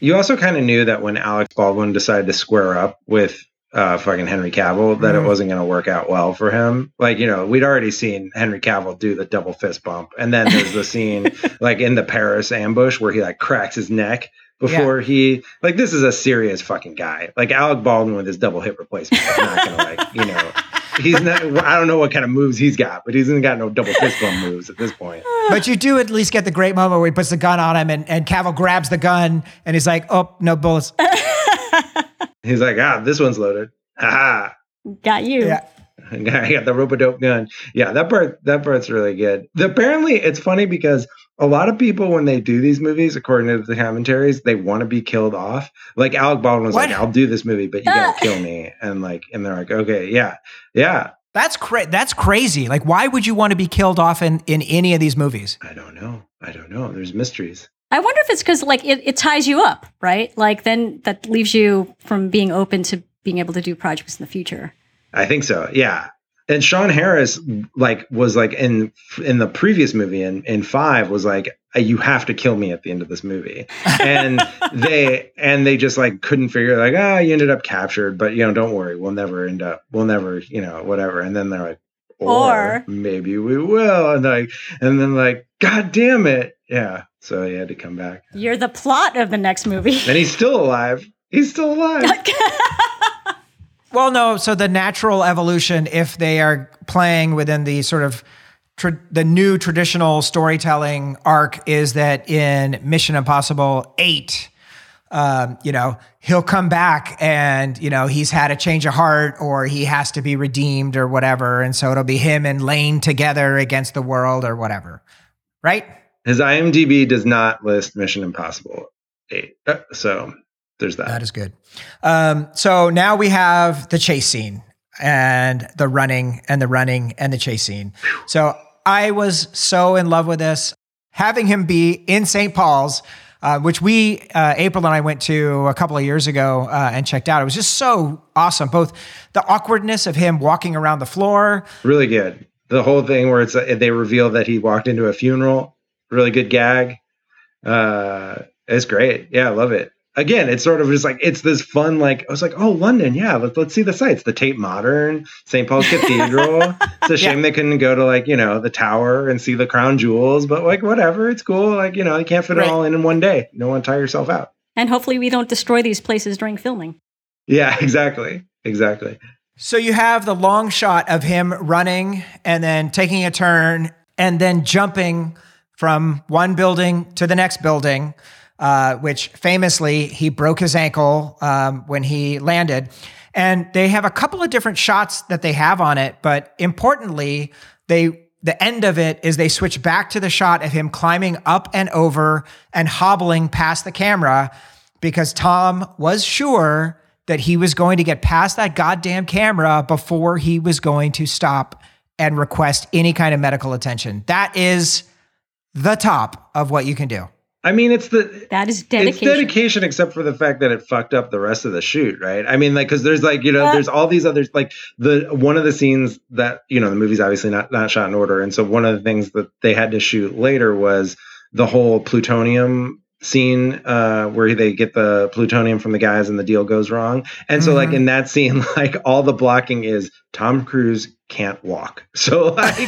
You also kind of knew that when Alec Baldwin decided to square up with, uh, fucking Henry Cavill, that mm. it wasn't going to work out well for him. Like, you know, we'd already seen Henry Cavill do the double fist bump. And then there's the scene like in the Paris ambush where he like cracks his neck before yeah. he, like, this is a serious fucking guy. Like Alec Baldwin with his double hip replacement is not going to like, you know, he's not, I don't know what kind of moves he's got, but he's not got no double fist bump moves at this point. But you do at least get the great moment where he puts the gun on him and, and Cavill grabs the gun and he's like, oh, no bullets. He's like, ah, this one's loaded. Ha ha. Got you. Yeah. I got the rope-a-dope gun. Yeah, that part, that part's really good. Apparently, it's funny because a lot of people, when they do these movies, according to the commentaries, they want to be killed off. Like Alec Baldwin was what? like, I'll do this movie, but you gotta kill me. And like, and they're like, okay, yeah, yeah. That's cra- That's crazy. Like, why would you want to be killed off in, in any of these movies? I don't know. I don't know. There's mysteries. I wonder if it's because like it, it ties you up, right? Like then that leaves you from being open to being able to do projects in the future. I think so. Yeah. And Sean Harris like was like in in the previous movie in, in five was like, you have to kill me at the end of this movie. And they and they just like couldn't figure like, ah, oh, you ended up captured, but you know, don't worry, we'll never end up, we'll never, you know, whatever. And then they're like, or, or maybe we will. And like and then like, God damn it. Yeah. So he had to come back. You're the plot of the next movie. And he's still alive. He's still alive. Well, no. So the natural evolution, if they are playing within the sort of tra- the new traditional storytelling arc, is that in Mission Impossible eight, um, you know, he'll come back and, you know, he's had a change of heart or he has to be redeemed or whatever. And so it'll be him and Lane together against the world or whatever. Right? His IMDb does not list Mission Impossible eight, so there's that. That is good. Um, so now we have the chase scene and the running and the running and the chase scene. So I was so in love with this. Having him be in Saint Paul's, uh, which we, uh, April and I went to a couple of years ago uh, and checked out. It was just so awesome. Both the awkwardness of him walking around the floor. Really good. The whole thing where it's uh, they reveal that he walked into a funeral. Really good gag. Uh, it's great. Yeah, I love it. again, it's sort of just like, it's this fun, like, I was like, oh, London, yeah, let's, let's see the sights. The Tate Modern, Saint Paul's Cathedral. It's a shame yeah. they couldn't go to, like, you know, the Tower and see the crown jewels, but, like, whatever, it's cool. Like, you know, you can't fit right. it all in in one day. You don't want to tire yourself out. And hopefully we don't destroy these places during filming. Yeah, exactly. Exactly. So you have the long shot of him running and then taking a turn and then jumping from one building to the next building, uh, which famously he broke his ankle um, when he landed. And they have a couple of different shots that they have on it, but importantly, they the end of it is they switch back to the shot of him climbing up and over and hobbling past the camera because Tom was sure that he was going to get past that goddamn camera before he was going to stop and request any kind of medical attention. That is the top of what you can do. I mean, it's the... That is dedication. It's dedication, except for the fact that it fucked up the rest of the shoot, right? I mean, like, because there's, like, you know, uh, there's all these others, like, the one of the scenes that, you know, the movie's obviously not, not shot in order, and so one of the things that they had to shoot later was the whole plutonium scene uh where they get the plutonium from the guys and the deal goes wrong. And so mm-hmm. like in that scene, like all the blocking is Tom Cruise can't walk. So like he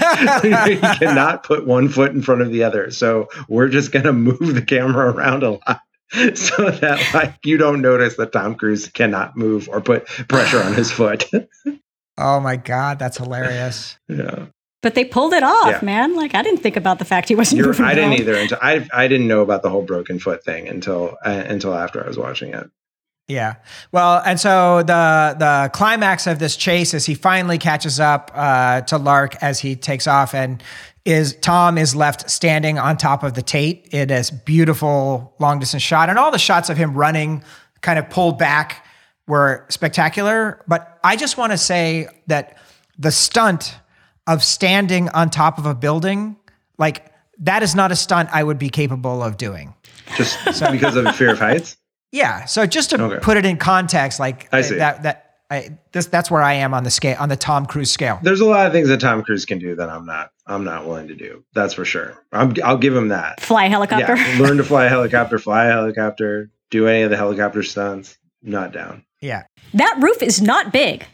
cannot put one foot in front of the other. So we're just going to move the camera around a lot so that like you don't notice that Tom Cruise cannot move or put pressure on his foot. Oh my God, that's hilarious. Yeah. But they pulled it off, yeah. man. Like, I didn't think about the fact he wasn't You're, moving I didn't either. Until, I I didn't know about the whole broken foot thing until uh, until after I was watching it. Yeah. Well, and so the the climax of this chase is he finally catches up uh, to Lark as he takes off, and is Tom is left standing on top of the Tate. It is beautiful long-distance shot. And all the shots of him running kind of pulled back were spectacular. But I just want to say that the stunt of standing on top of a building, like that is not a stunt I would be capable of doing. Just so, because of fear of heights? Yeah. So just to okay. put it in context, like I see. that, that I, this, that's where I am on the scale, on the Tom Cruise scale. There's a lot of things that Tom Cruise can do that I'm not, I'm not willing to do. That's for sure. I'm, I'll give him that. Fly a helicopter. Yeah, learn to fly a helicopter, fly a helicopter, do any of the helicopter stunts. Not down. Yeah. That roof is not big.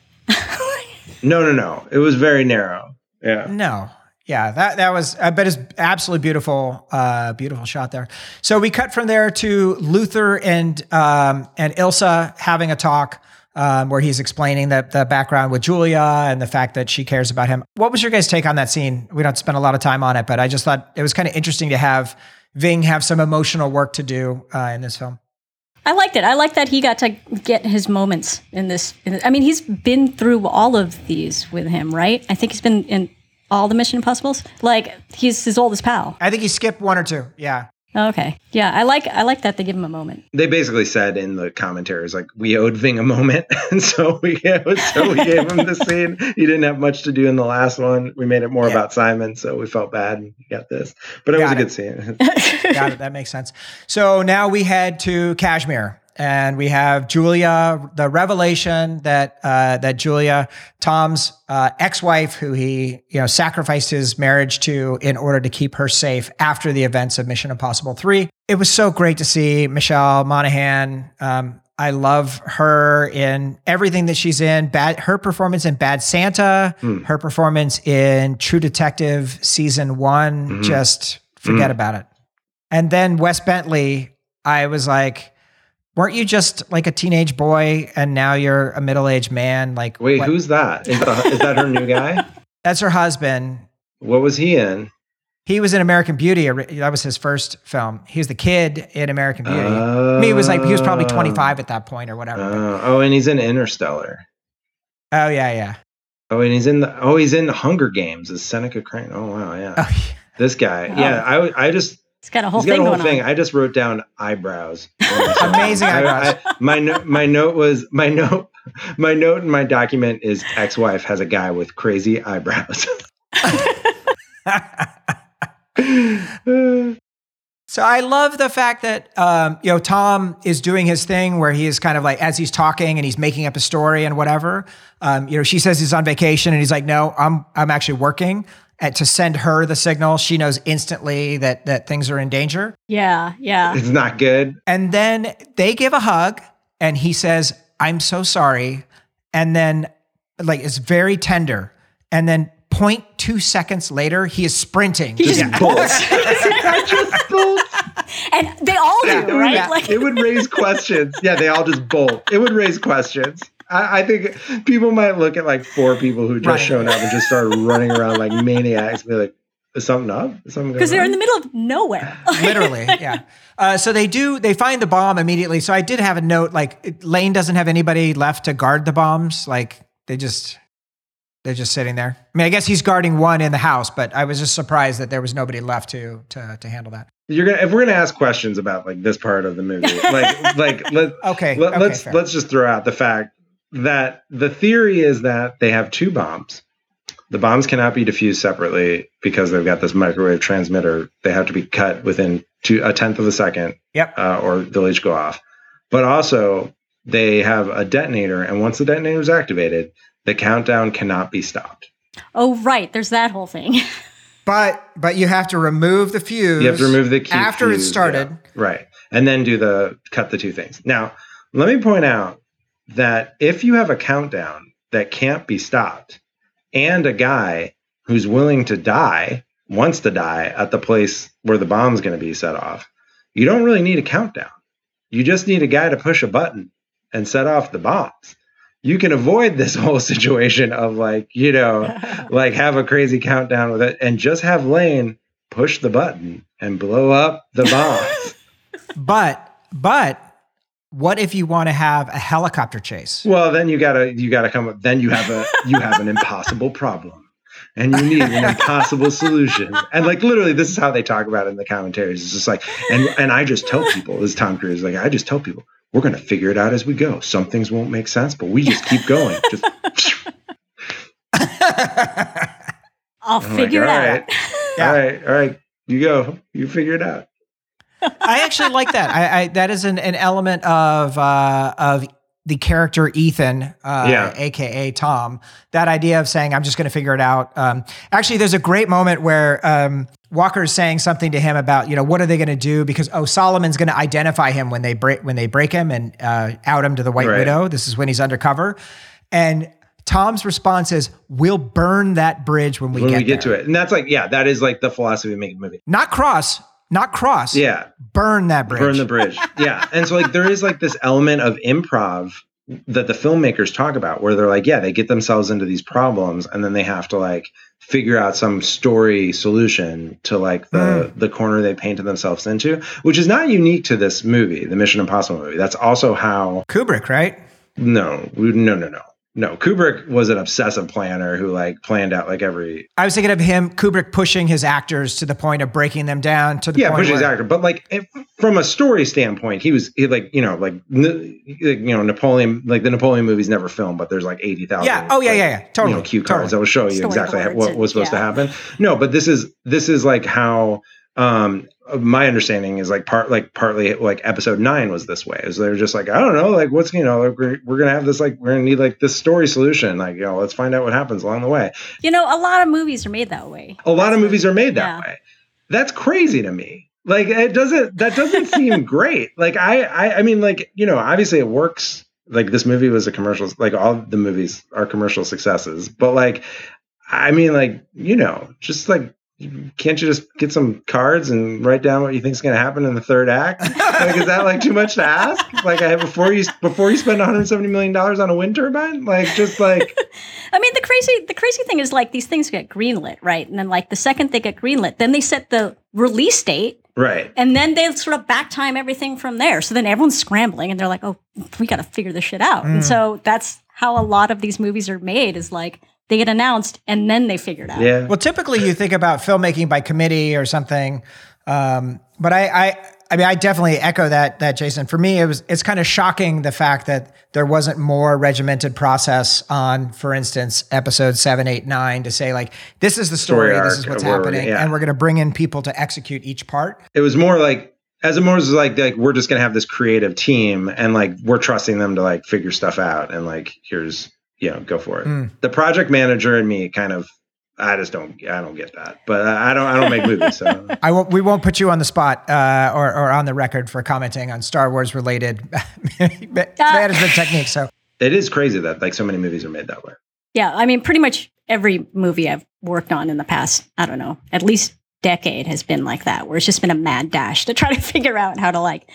No, no, no. It was very narrow. Yeah. No. Yeah. That that was, I bet it's absolutely beautiful, uh, beautiful shot there. So we cut from there to Luther and um, and Ilsa having a talk um, where he's explaining the, the background with Julia and the fact that she cares about him. What was your guys' take on that scene? We don't spend a lot of time on it, but I just thought it was kind of interesting to have Ving have some emotional work to do uh, in this film. I liked it. I liked that he got to get his moments in this. In this. I mean, he's been through all of these with him, right? I think he's been in all the Mission Impossibles. Like, he's his oldest pal. I think he skipped one or two. Yeah. Okay. Yeah, I like I like that they give him a moment. They basically said in the commentaries, like, we owed Ving a moment, and so we so we gave him the scene. He didn't have much to do in the last one. We made it more yeah. about Simon, so we felt bad and got this. But it got was a it. good scene. Got it. That makes sense. So now we head to Kashmir, and we have Julia, the revelation that uh, that Julia, Tom's uh, ex-wife, who he you know sacrificed his marriage to in order to keep her safe after the events of Mission Impossible three. It was so great to see Michelle Monaghan. Um, I love her in everything that she's in. Bad, her performance in Bad Santa, mm. her performance in True Detective season one, mm-hmm. just forget mm. about it. And then Wes Bentley, I was like, weren't you just like a teenage boy and now you're a middle-aged man? Like, wait, what? Who's that? Is, the, is that her new guy? That's her husband. What was he in? He was in American Beauty. That was his first film. He was the kid in American Beauty. Uh, I mean, he was like, he was probably twenty-five at that point or whatever. Uh, oh, and he's in Interstellar. Oh, yeah, yeah. Oh, and he's in the, oh, he's in the Hunger Games as Seneca Crane. Oh, wow, yeah. Oh, yeah. This guy. Oh. Yeah, I, I just... It's got a whole He's thing got a whole going thing. on. I just wrote down eyebrows. Amazing eyebrows. I, I, my note, my note was my note, my note in my document is ex-wife has a guy with crazy eyebrows. So I love the fact that, um, you know, Tom is doing his thing where he is kind of like, as he's talking and he's making up a story and whatever, um, you know, she says he's on vacation and he's like, no, I'm, I'm actually working. And to send her the signal, she knows instantly that that things are in danger. Yeah, yeah. It's not good. And then they give a hug and he says, I'm so sorry. And then like, it's very tender. And then zero point two seconds later, he is sprinting. He just yeah. bolts. just bolts. And they all do, yeah, right? Yeah. Like- it would raise questions. Yeah, they all just bolt. It would raise questions. I think people might look at like four people who just right. shown up and just started running around like maniacs and be like, is something up? Is something Because they're on? In the middle of nowhere. Literally, yeah. Uh, so they do, they find the bomb immediately. So I did have a note, like Lane doesn't have anybody left to guard the bombs. Like they just, they're just sitting there. I mean, I guess he's guarding one in the house, but I was just surprised that there was nobody left to to, to handle that. You're gonna if we're gonna ask questions about like this part of the movie, like like let, okay, let, okay, let's fair. let's just throw out the fact that the theory is that they have two bombs. The bombs cannot be diffused separately because they've got this microwave transmitter. They have to be cut within two, a tenth of a second, yep. uh, or they'll each go off. But also, they have a detonator, and once the detonator is activated, the countdown cannot be stopped. Oh, right. There's that whole thing. but but you have to remove the fuse. You have to remove the key after fuse, it's started. Yeah, right. And then do the cut the two things. Now, let me point out that if you have a countdown that can't be stopped and a guy who's willing to die, wants to die at the place where the bomb's going to be set off, you don't really need a countdown. You just need a guy to push a button and set off the bombs. You can avoid this whole situation of like, you know, like have a crazy countdown with it and just have Lane push the button and blow up the bombs. But, but, what if you want to have a helicopter chase? Well, then you gotta you gotta come up. Then you have a you have an impossible problem, and you need an impossible solution. And like literally, this is how they talk about it in the commentaries. It's just like, and and I just tell people, this is Tom Cruise, like I just tell people, we're gonna figure it out as we go. Some things won't make sense, but we just keep going. Just I'll I'm figure like, it all out. Right. Yeah. All right, all right, you go, you figure it out. I actually like that. I, I that is an, an element of uh, of the character Ethan, uh, yeah. A K A Tom. That idea of saying, "I'm just going to figure it out." Um, actually, there's a great moment where um, Walker is saying something to him about, you know, what are they going to do? Because oh, Solomon's going to identify him when they break when they break him and uh, out him to the White right. Widow. This is when he's undercover, and Tom's response is, "We'll burn that bridge when we when get, we get there. to it." And that's like, yeah, that is like the philosophy of making a movie. Not cross. Not cross. Yeah. Burn that bridge. Burn the bridge. Yeah. And so like there is like this element of improv that the filmmakers talk about where they're like, yeah, they get themselves into these problems and then they have to like figure out some story solution to like the, mm. the corner they painted themselves into, which is not unique to this movie, the Mission Impossible movie. That's also how Kubrick, right? No, no, no, no. No, Kubrick was an obsessive planner who like planned out like every. I was thinking of him, Kubrick pushing his actors to the point of breaking them down to the yeah, point pushing where... his actor. But like if, from a story standpoint, he was he like you know like n- you know Napoleon like the Napoleon movies never filmed, but there's like eighty thousand. Yeah. Oh yeah, like, yeah, yeah. Totally. You know, cue cards totally. that will show you story exactly how, what was supposed yeah. to happen. No, but this is this is like how. Um, my understanding is like part, like partly like episode nine was this way. So they're just like, I don't know, like what's, you know, like we're, we're going to have this, like, we're going to need like this story solution. Like, you know, let's find out what happens along the way. You know, a lot of movies are made that way. A lot That's of movies are made that yeah. way. That's crazy to me. Like it doesn't, that doesn't seem great. Like I, I, I mean like, you know, obviously it works. Like this movie was a commercial, like all the movies are commercial successes, but like, I mean like, you know, just like, can't you just get some cards and write down what you think is going to happen in the third act? Like, is that like too much to ask? Like, I before you before you spend one hundred seventy million dollars on a wind turbine, like just like. I mean, the crazy the crazy thing is like these things get greenlit, right? And then like the second they get greenlit, then they set the release date, right? And then they sort of back time everything from there. So then everyone's scrambling, and they're like, "Oh, we got to figure this shit out." Mm. And so that's how a lot of these movies are made. Is like. They get announced and then they figure it out. Yeah. Well, typically you think about filmmaking by committee or something, Um, but I, I, I mean, I definitely echo that, that Jason. For me, it was, it's kind of shocking the fact that there wasn't more regimented process on, for instance, episode seven, eight, nine to say like, this is the story, story this is what's happening. We're, yeah. And we're going to bring in people to execute each part. It was more like, as it was like, like, we're just going to have this creative team and like, we're trusting them to like figure stuff out. And like, here's, you know, go for it. Mm. The project manager and me kind of, I just don't, I don't get that, but I don't, I don't make movies. So I won't, we won't put you on the spot uh, or, or on the record for commenting on Star Wars related management techniques. So it is crazy that like so many movies are made that way. Yeah. I mean, pretty much every movie I've worked on in the past, I don't know, at least decade has been like that, where it's just been a mad dash to try to figure out how to like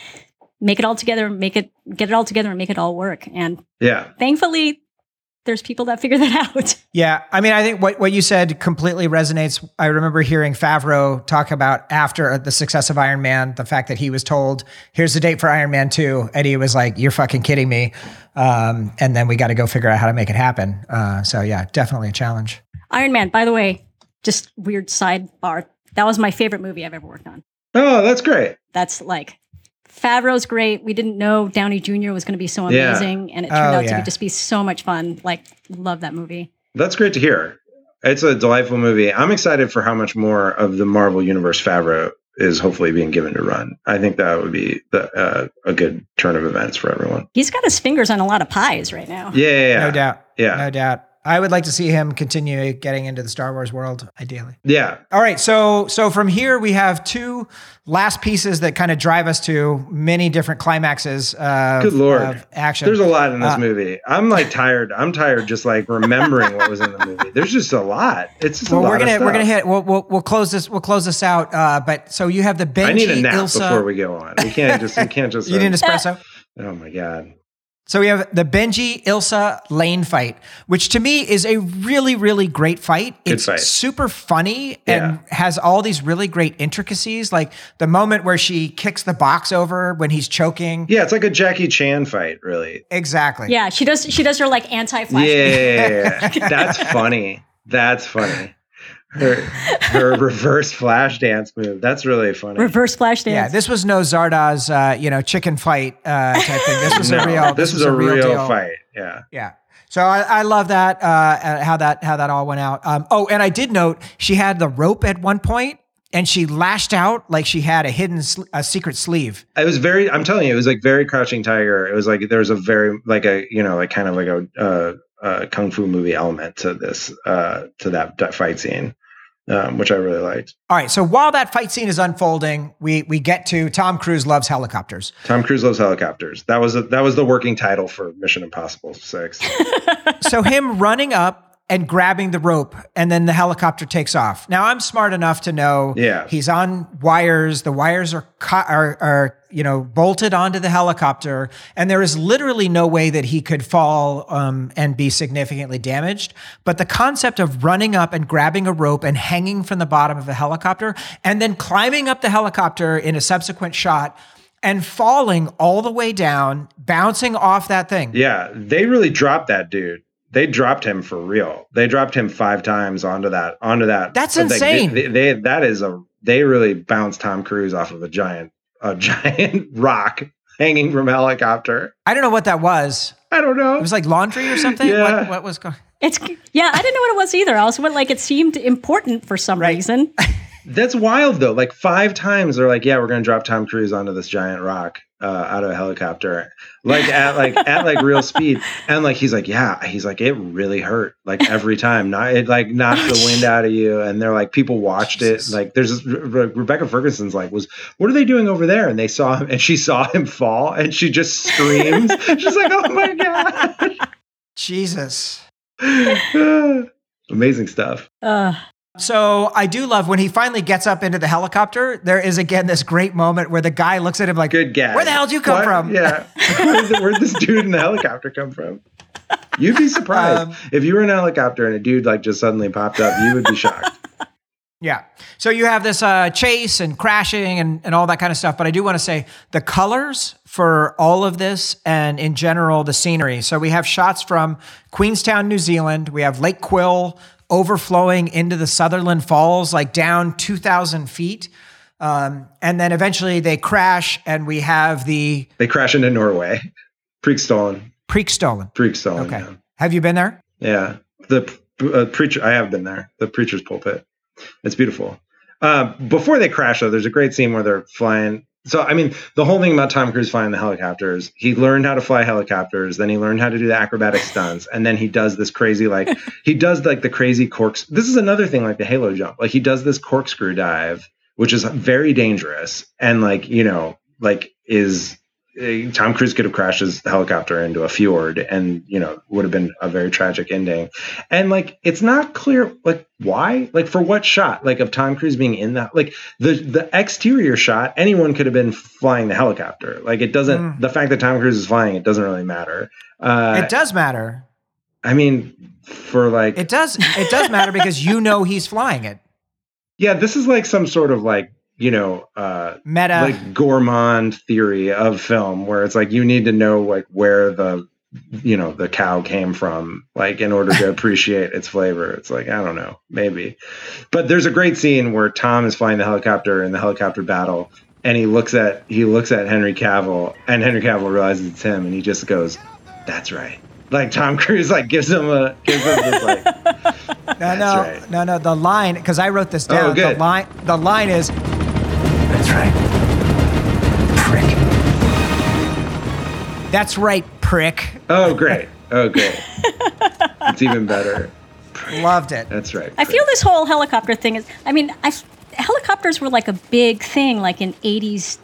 make it all together, make it, get it all together and make it all work. And yeah, thankfully, there's people that figure that out. Yeah. I mean, I think what, what you said completely resonates. I remember hearing Favreau talk about after the success of Iron Man, the fact that he was told, here's the date for Iron Man two. And he was like, you're fucking kidding me. Um, and then we got to go figure out how to make it happen. Uh, so yeah, definitely a challenge. Iron Man, by the way, just weird sidebar. That was my favorite movie I've ever worked on. Oh, that's great. That's like... Favreau's great. We didn't know Downey Junior was going to be so amazing, yeah. and it turned oh, out yeah. to be, just be so much fun. Like, love that movie. That's great to hear. It's a delightful movie. I'm excited for how much more of the Marvel Universe Favreau is hopefully being given to run. I think that would be the, uh, a good turn of events for everyone. He's got his fingers on a lot of pies right now. Yeah, yeah, yeah. No doubt. Yeah, no doubt. I would like to see him continue getting into the Star Wars world, ideally. Yeah. All right. So so from here, we have two last pieces that kind of drive us to many different climaxes of, Good Lord. of action. There's a lot in this uh, movie. I'm like tired. I'm tired just like remembering what was in the movie. There's just a lot. It's just well, a lot we're gonna, of stuff. We're going to hit, we'll, we'll, we'll close this, we'll close this out. Uh, but so you have the Benji, I need a nap Ilsa. Before we go on. We can't just, we can't just. You uh, need an espresso? Oh my God. So we have the Benji Ilsa Lane fight, which to me is a really, really great fight. It's fight. super funny and yeah. has all these really great intricacies, like the moment where she kicks the box over when he's choking. Yeah, it's like a Jackie Chan fight, really. Exactly. Yeah, she does. She does her like anti-flash. Yeah, yeah, yeah, yeah. That's funny. That's funny. Her, her reverse flash dance move. That's really funny. Reverse flash dance. Yeah, this was no Zardoz, uh, you know, chicken fight uh, type thing. This was no, a real. This, this was a real deal. Fight. Yeah. Yeah. So I, I love that uh, how that how that all went out. Um, oh, and I did note she had the rope at one point, and she lashed out like she had a hidden sl- a secret sleeve. It was very. I'm telling you, it was like very Crouching Tiger. It was like there was a very like a you know like kind of like a uh, uh, kung fu movie element to this uh, to that, that fight scene. Um, which I really liked. All right. So while that fight scene is unfolding, we we get to Tom Cruise Loves Helicopters. Tom Cruise Loves Helicopters. That was a, that was the working title for Mission Impossible six. So him running up and grabbing the rope, and then the helicopter takes off. Now I'm smart enough to know yeah. he's on wires. The wires are cu- are are you know bolted onto the helicopter, and there is literally no way that he could fall um, and be significantly damaged. But the concept of running up and grabbing a rope and hanging from the bottom of a helicopter, and then climbing up the helicopter in a subsequent shot and falling all the way down, bouncing off that thing. Yeah, they really dropped that dude. They dropped him for real. They dropped him five times onto that. Onto that. That's insane. They, they, they that is a. They really bounced Tom Cruise off of a giant, a giant rock hanging from a helicopter. I don't know what that was. I don't know. It was like laundry or something. Yeah. What, what was going? It's yeah. I didn't know what it was either. I also went like it seemed important for some right. reason. That's wild though. Like five times they're like, yeah, we're gonna drop Tom Cruise onto this giant rock. Uh, out of a helicopter, like at like at like real speed, and like he's like, yeah, he's like, it really hurt, like every time, not it like knocked the wind out of you, and they're like, people watched it, like there's Re- Re- Rebecca Ferguson's like, was what are they doing over there? And they saw him, and she saw him fall, and she just screams, she's like, oh my God, Jesus, amazing stuff. Uh. So I do love when he finally gets up into the helicopter, there is again this great moment where the guy looks at him like, good guy. Where the hell did you come what? from? Yeah. Where'd this dude in the helicopter come from? You'd be surprised. Um, if you were in a helicopter and a dude like just suddenly popped up, you would be shocked. Yeah. So you have this uh, chase and crashing and, and all that kind of stuff. But I do want to say the colors for all of this and in general, the scenery. So we have shots from Queenstown, New Zealand. We have Lake Quill, overflowing into the Sutherland Falls, like down two thousand feet. Um, and then eventually they crash, and we have the... They crash into Norway. Preikestolen. Preikestolen. Preikestolen, okay. Yeah. Have you been there? Yeah. The uh, preacher... I have been there. The preacher's pulpit. It's beautiful. Uh, before they crash, though, there's a great scene where they're flying... So, I mean, the whole thing about Tom Cruise flying the helicopters, he learned how to fly helicopters, then he learned how to do the acrobatic stunts, and then he does this crazy, like, he does, like, the crazy corks. This is another thing, like the halo jump. Like, he does this corkscrew dive, which is very dangerous, and, like, you know, like, is, uh, Tom Cruise could have crashed his helicopter into a fjord, and, you know, would have been a very tragic ending. And, like, it's not clear, like, why, like, for what shot, like, of Tom Cruise being in that, like, the the exterior shot, anyone could have been flying the helicopter. Like, it doesn't mm. the fact that Tom Cruise is flying it doesn't really matter. Uh it does matter. I mean, for like it does it does matter because you know he's flying it. Yeah, this is like some sort of like, you know, uh meta, like, gourmand theory of film where it's like you need to know, like, where the, you know, the cow came from, like, in order to appreciate its flavor. It's like, I don't know, maybe. But there's a great scene where Tom is flying the helicopter in the helicopter battle, and he looks at he looks at Henry Cavill, and Henry Cavill realizes it's him, and he just goes, "That's right." Like, Tom Cruise, like, gives him a gives him this, like, "That's no, no, right." No, no, the line, because I wrote this down. Oh, good. The line, the line is, "That's right, prick." That's right. Prick. Oh, great. Oh, great. It's even better. Prick. Loved it. That's right. Prick. I feel this whole helicopter thing is, I mean, I, helicopters were like a big thing, like in eighties,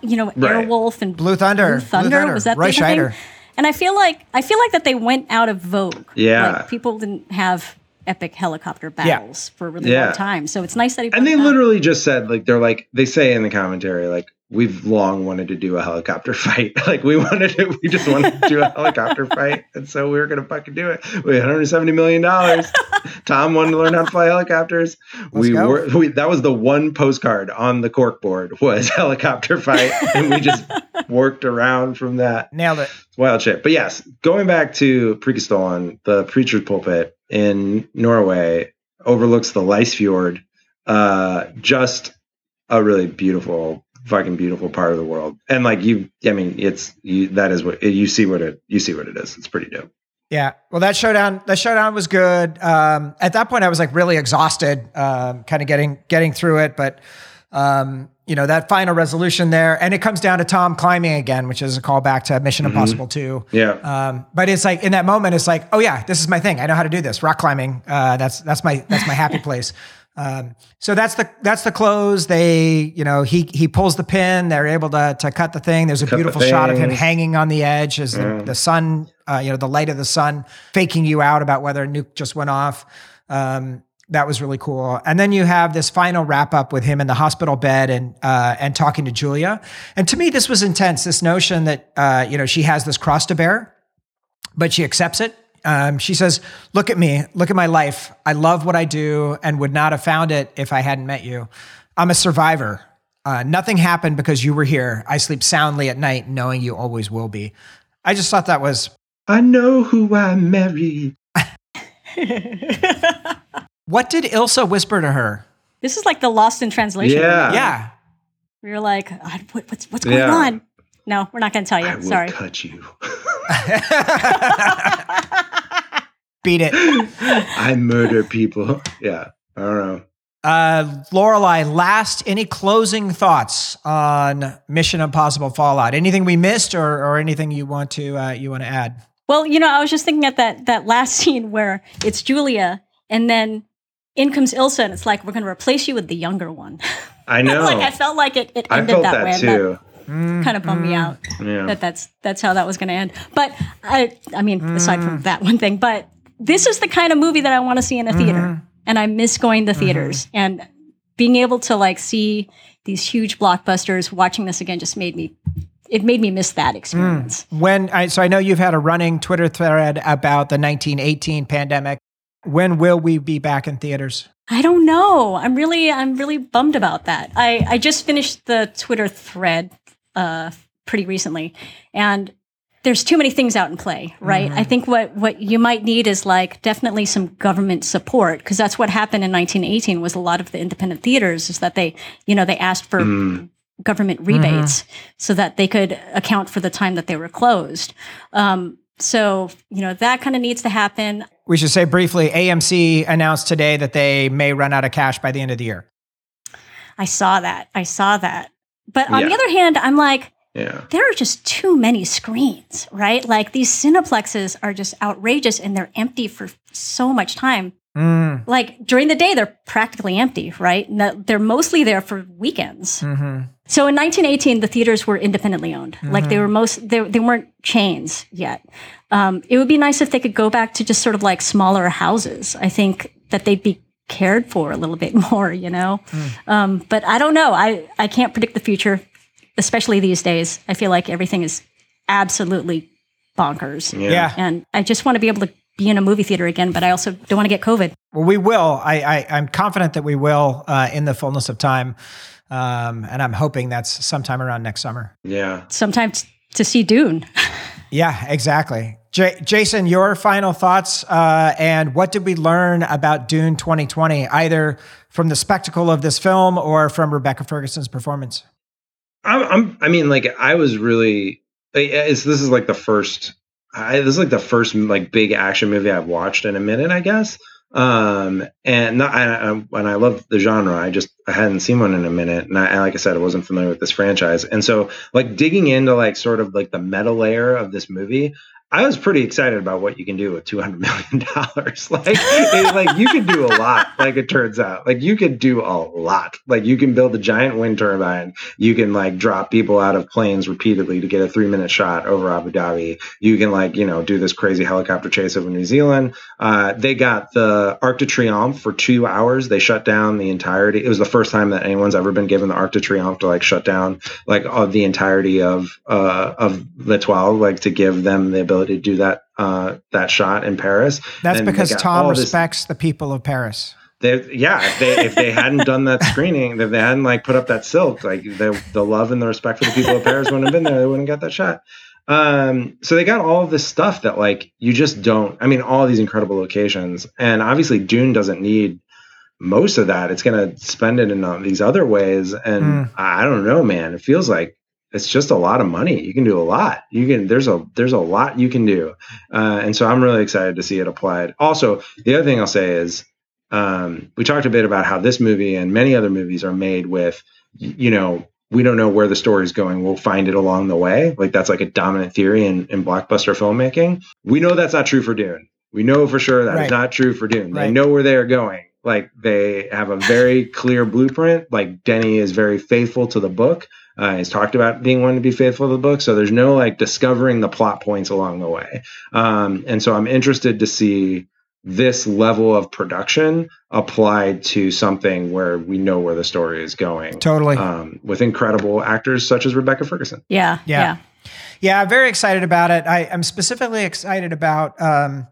you know, right. Airwolf and Blue Thunder. Blue Thunder, Blue Thunder. Was that Roy the other thing? And I feel like, I feel like that they went out of vogue. Yeah. Like, people didn't have epic helicopter battles yeah. for a really yeah. long time. So it's nice that he And they literally just said, like, they're like, they say in the commentary, like, "We've long wanted to do a helicopter fight. Like, we wanted to, we just wanted to do a helicopter fight. And so we were going to fucking do it. We had one hundred seventy million dollars. Tom wanted to learn how to fly helicopters. We were, we, that was the one postcard on the cork board was helicopter fight. And we just worked around from that. Nailed it. It's wild shit. But yes, going back to Preikestolen, the preacher's pulpit in Norway overlooks the Lysfjord. Uh, just a really beautiful fucking beautiful part of the world. And like you, I mean, it's, you, that is what you see what it, you see what it is. It's pretty dope. Yeah. Well, that showdown, that showdown was good. Um, at that point I was like really exhausted, um, kind of getting, getting through it. But, um, you know, that final resolution there, and it comes down to Tom climbing again, which is a callback to Mission Impossible mm-hmm. two. Yeah. Um, but it's like in that moment, it's like, oh yeah, this is my thing. I know how to do this rock climbing. Uh, that's, that's my, that's my happy place. Um, so that's the, that's the close. They, you know, he, he pulls the pin, they're able to, to cut the thing. There's a cut beautiful the shot of him hanging on the edge as mm. the, the sun, uh, you know, the light of the sun faking you out about whether a nuke just went off. Um, that was really cool. And then you have this final wrap up with him in the hospital bed and, uh, and talking to Julia. And to me, this was intense. This notion that, uh, you know, she has this cross to bear, but she accepts it. Um, she says, "Look at me, look at my life. I love what I do and would not have found it if I hadn't met you. I'm a survivor. Uh, nothing happened because you were here. I sleep soundly at night knowing you always will be." I just thought that was... I know who I married. What did Ilsa whisper to her? This is like the Lost in Translation. Yeah. Yeah. We were like, what, what's, what's going yeah. on? No, we're not going to tell you. I will Sorry. Cut you. Beat it. I murder people. Yeah, I don't know. Uh, Lorelei, last, any closing thoughts on Mission Impossible Fallout? Anything we missed, or or anything you want to uh, you want to add? Well, you know, I was just thinking at that that last scene where it's Julia, and then in comes Ilsa, and it's like, we're going to replace you with the younger one. I know. Like, I felt like it, it ended I felt that, that way. Too. Mm, kind of bummed mm, me out yeah. that that's that's how that was going to end. But I I mean, mm. aside from that one thing, but this is the kind of movie that I want to see in a mm-hmm. theater, and I miss going to theaters mm-hmm. and being able to like see these huge blockbusters. Watching this again just made me it made me miss that experience. Mm. When I, so I know you've had a running Twitter thread about the nineteen eighteen pandemic. When will we be back in theaters? I don't know. I'm really I'm really bummed about that. I I just finished the Twitter thread. Uh, pretty recently. And there's too many things out in play, right? Mm-hmm. I think what, what you might need is like definitely some government support, because that's what happened in nineteen eighteen was a lot of the independent theaters is that they, you know, they asked for mm. government rebates mm-hmm. so that they could account for the time that they were closed. Um, so, you know, that kind of needs to happen. We should say briefly, A M C announced today that they may run out of cash by the end of the year. I saw that. I saw that. But on yeah. the other hand, I'm like, yeah. there are just too many screens, right? Like these cineplexes are just outrageous and they're empty for so much time. Mm. Like during the day, they're practically empty, right? They're mostly there for weekends. Mm-hmm. So in nineteen eighteen, the theaters were independently owned. Mm-hmm. Like they were most, they, they weren't chains yet. Um, it would be nice if they could go back to just sort of like smaller houses. I think that they'd be cared for a little bit more, you know? Mm. Um, but I don't know. I, I can't predict the future. Especially these days, I feel like everything is absolutely bonkers. Yeah. yeah. And I just want to be able to be in a movie theater again, but I also don't want to get COVID. Well, we will. I, I, I'm confident that we will uh, in the fullness of time. Um, and I'm hoping that's sometime around next summer. Yeah. Sometime t- to see Dune. yeah, exactly. J- Jason, your final thoughts uh, and what did we learn about Dune twenty twenty, either from the spectacle of this film or from Rebecca Ferguson's performance? I'm, I mean, like I was really, it's, this is like the first, I, this is like the first like big action movie I've watched in a minute, I guess. Um, and not, I, I, and I love the genre. I just, I hadn't seen one in a minute. And I, like I said, I wasn't familiar with this franchise. And so like digging into like sort of like the meta layer of this movie, I was pretty excited about what you can do with two hundred million dollars. Like, it, like you could do a lot. Like it turns out, like you could do a lot. Like you can build a giant wind turbine. You can like drop people out of planes repeatedly to get a three minute shot over Abu Dhabi. You can like, you know, do this crazy helicopter chase over New Zealand. Uh, they got the Arc de Triomphe for two hours. They shut down the entirety. It was the first time that anyone's ever been given the Arc de Triomphe to like shut down like uh, the entirety of, uh, of the twelve, like to give them the ability to do that uh that shot in Paris. That's and because Tom respects this, the people of Paris. They, yeah, if they, if they hadn't done that screening, if they hadn't like put up that silk, like the the love and the respect for the people of Paris wouldn't have been there. They wouldn't have got that shot. Um, so they got all of this stuff that like you just don't. I mean, all these incredible locations, and obviously Dune doesn't need most of that. It's gonna spend it in all these other ways, and mm. I don't know, man. It feels like. It's just a lot of money. You can do a lot. You can, there's a, there's a lot you can do. Uh, and so I'm really excited to see it applied. Also, the other thing I'll say is, um, we talked a bit about how this movie and many other movies are made with, you know, we don't know where the story is going. We'll find it along the way. Like that's like a dominant theory in, in blockbuster filmmaking. We know that's not true for Dune. We know for sure that right. it's not true for Dune. Right. They know where they are going. Like they have a very clear blueprint. Like Denis is very faithful to the book. Uh, he's talked about being one to be faithful to the book. So there's no like discovering the plot points along the way. Um, and so I'm interested to see this level of production applied to something where we know where the story is going. Totally. Um, with incredible actors such as Rebecca Ferguson. Yeah. Yeah. Yeah. yeah I'm very excited about it. I, I'm specifically excited about, um,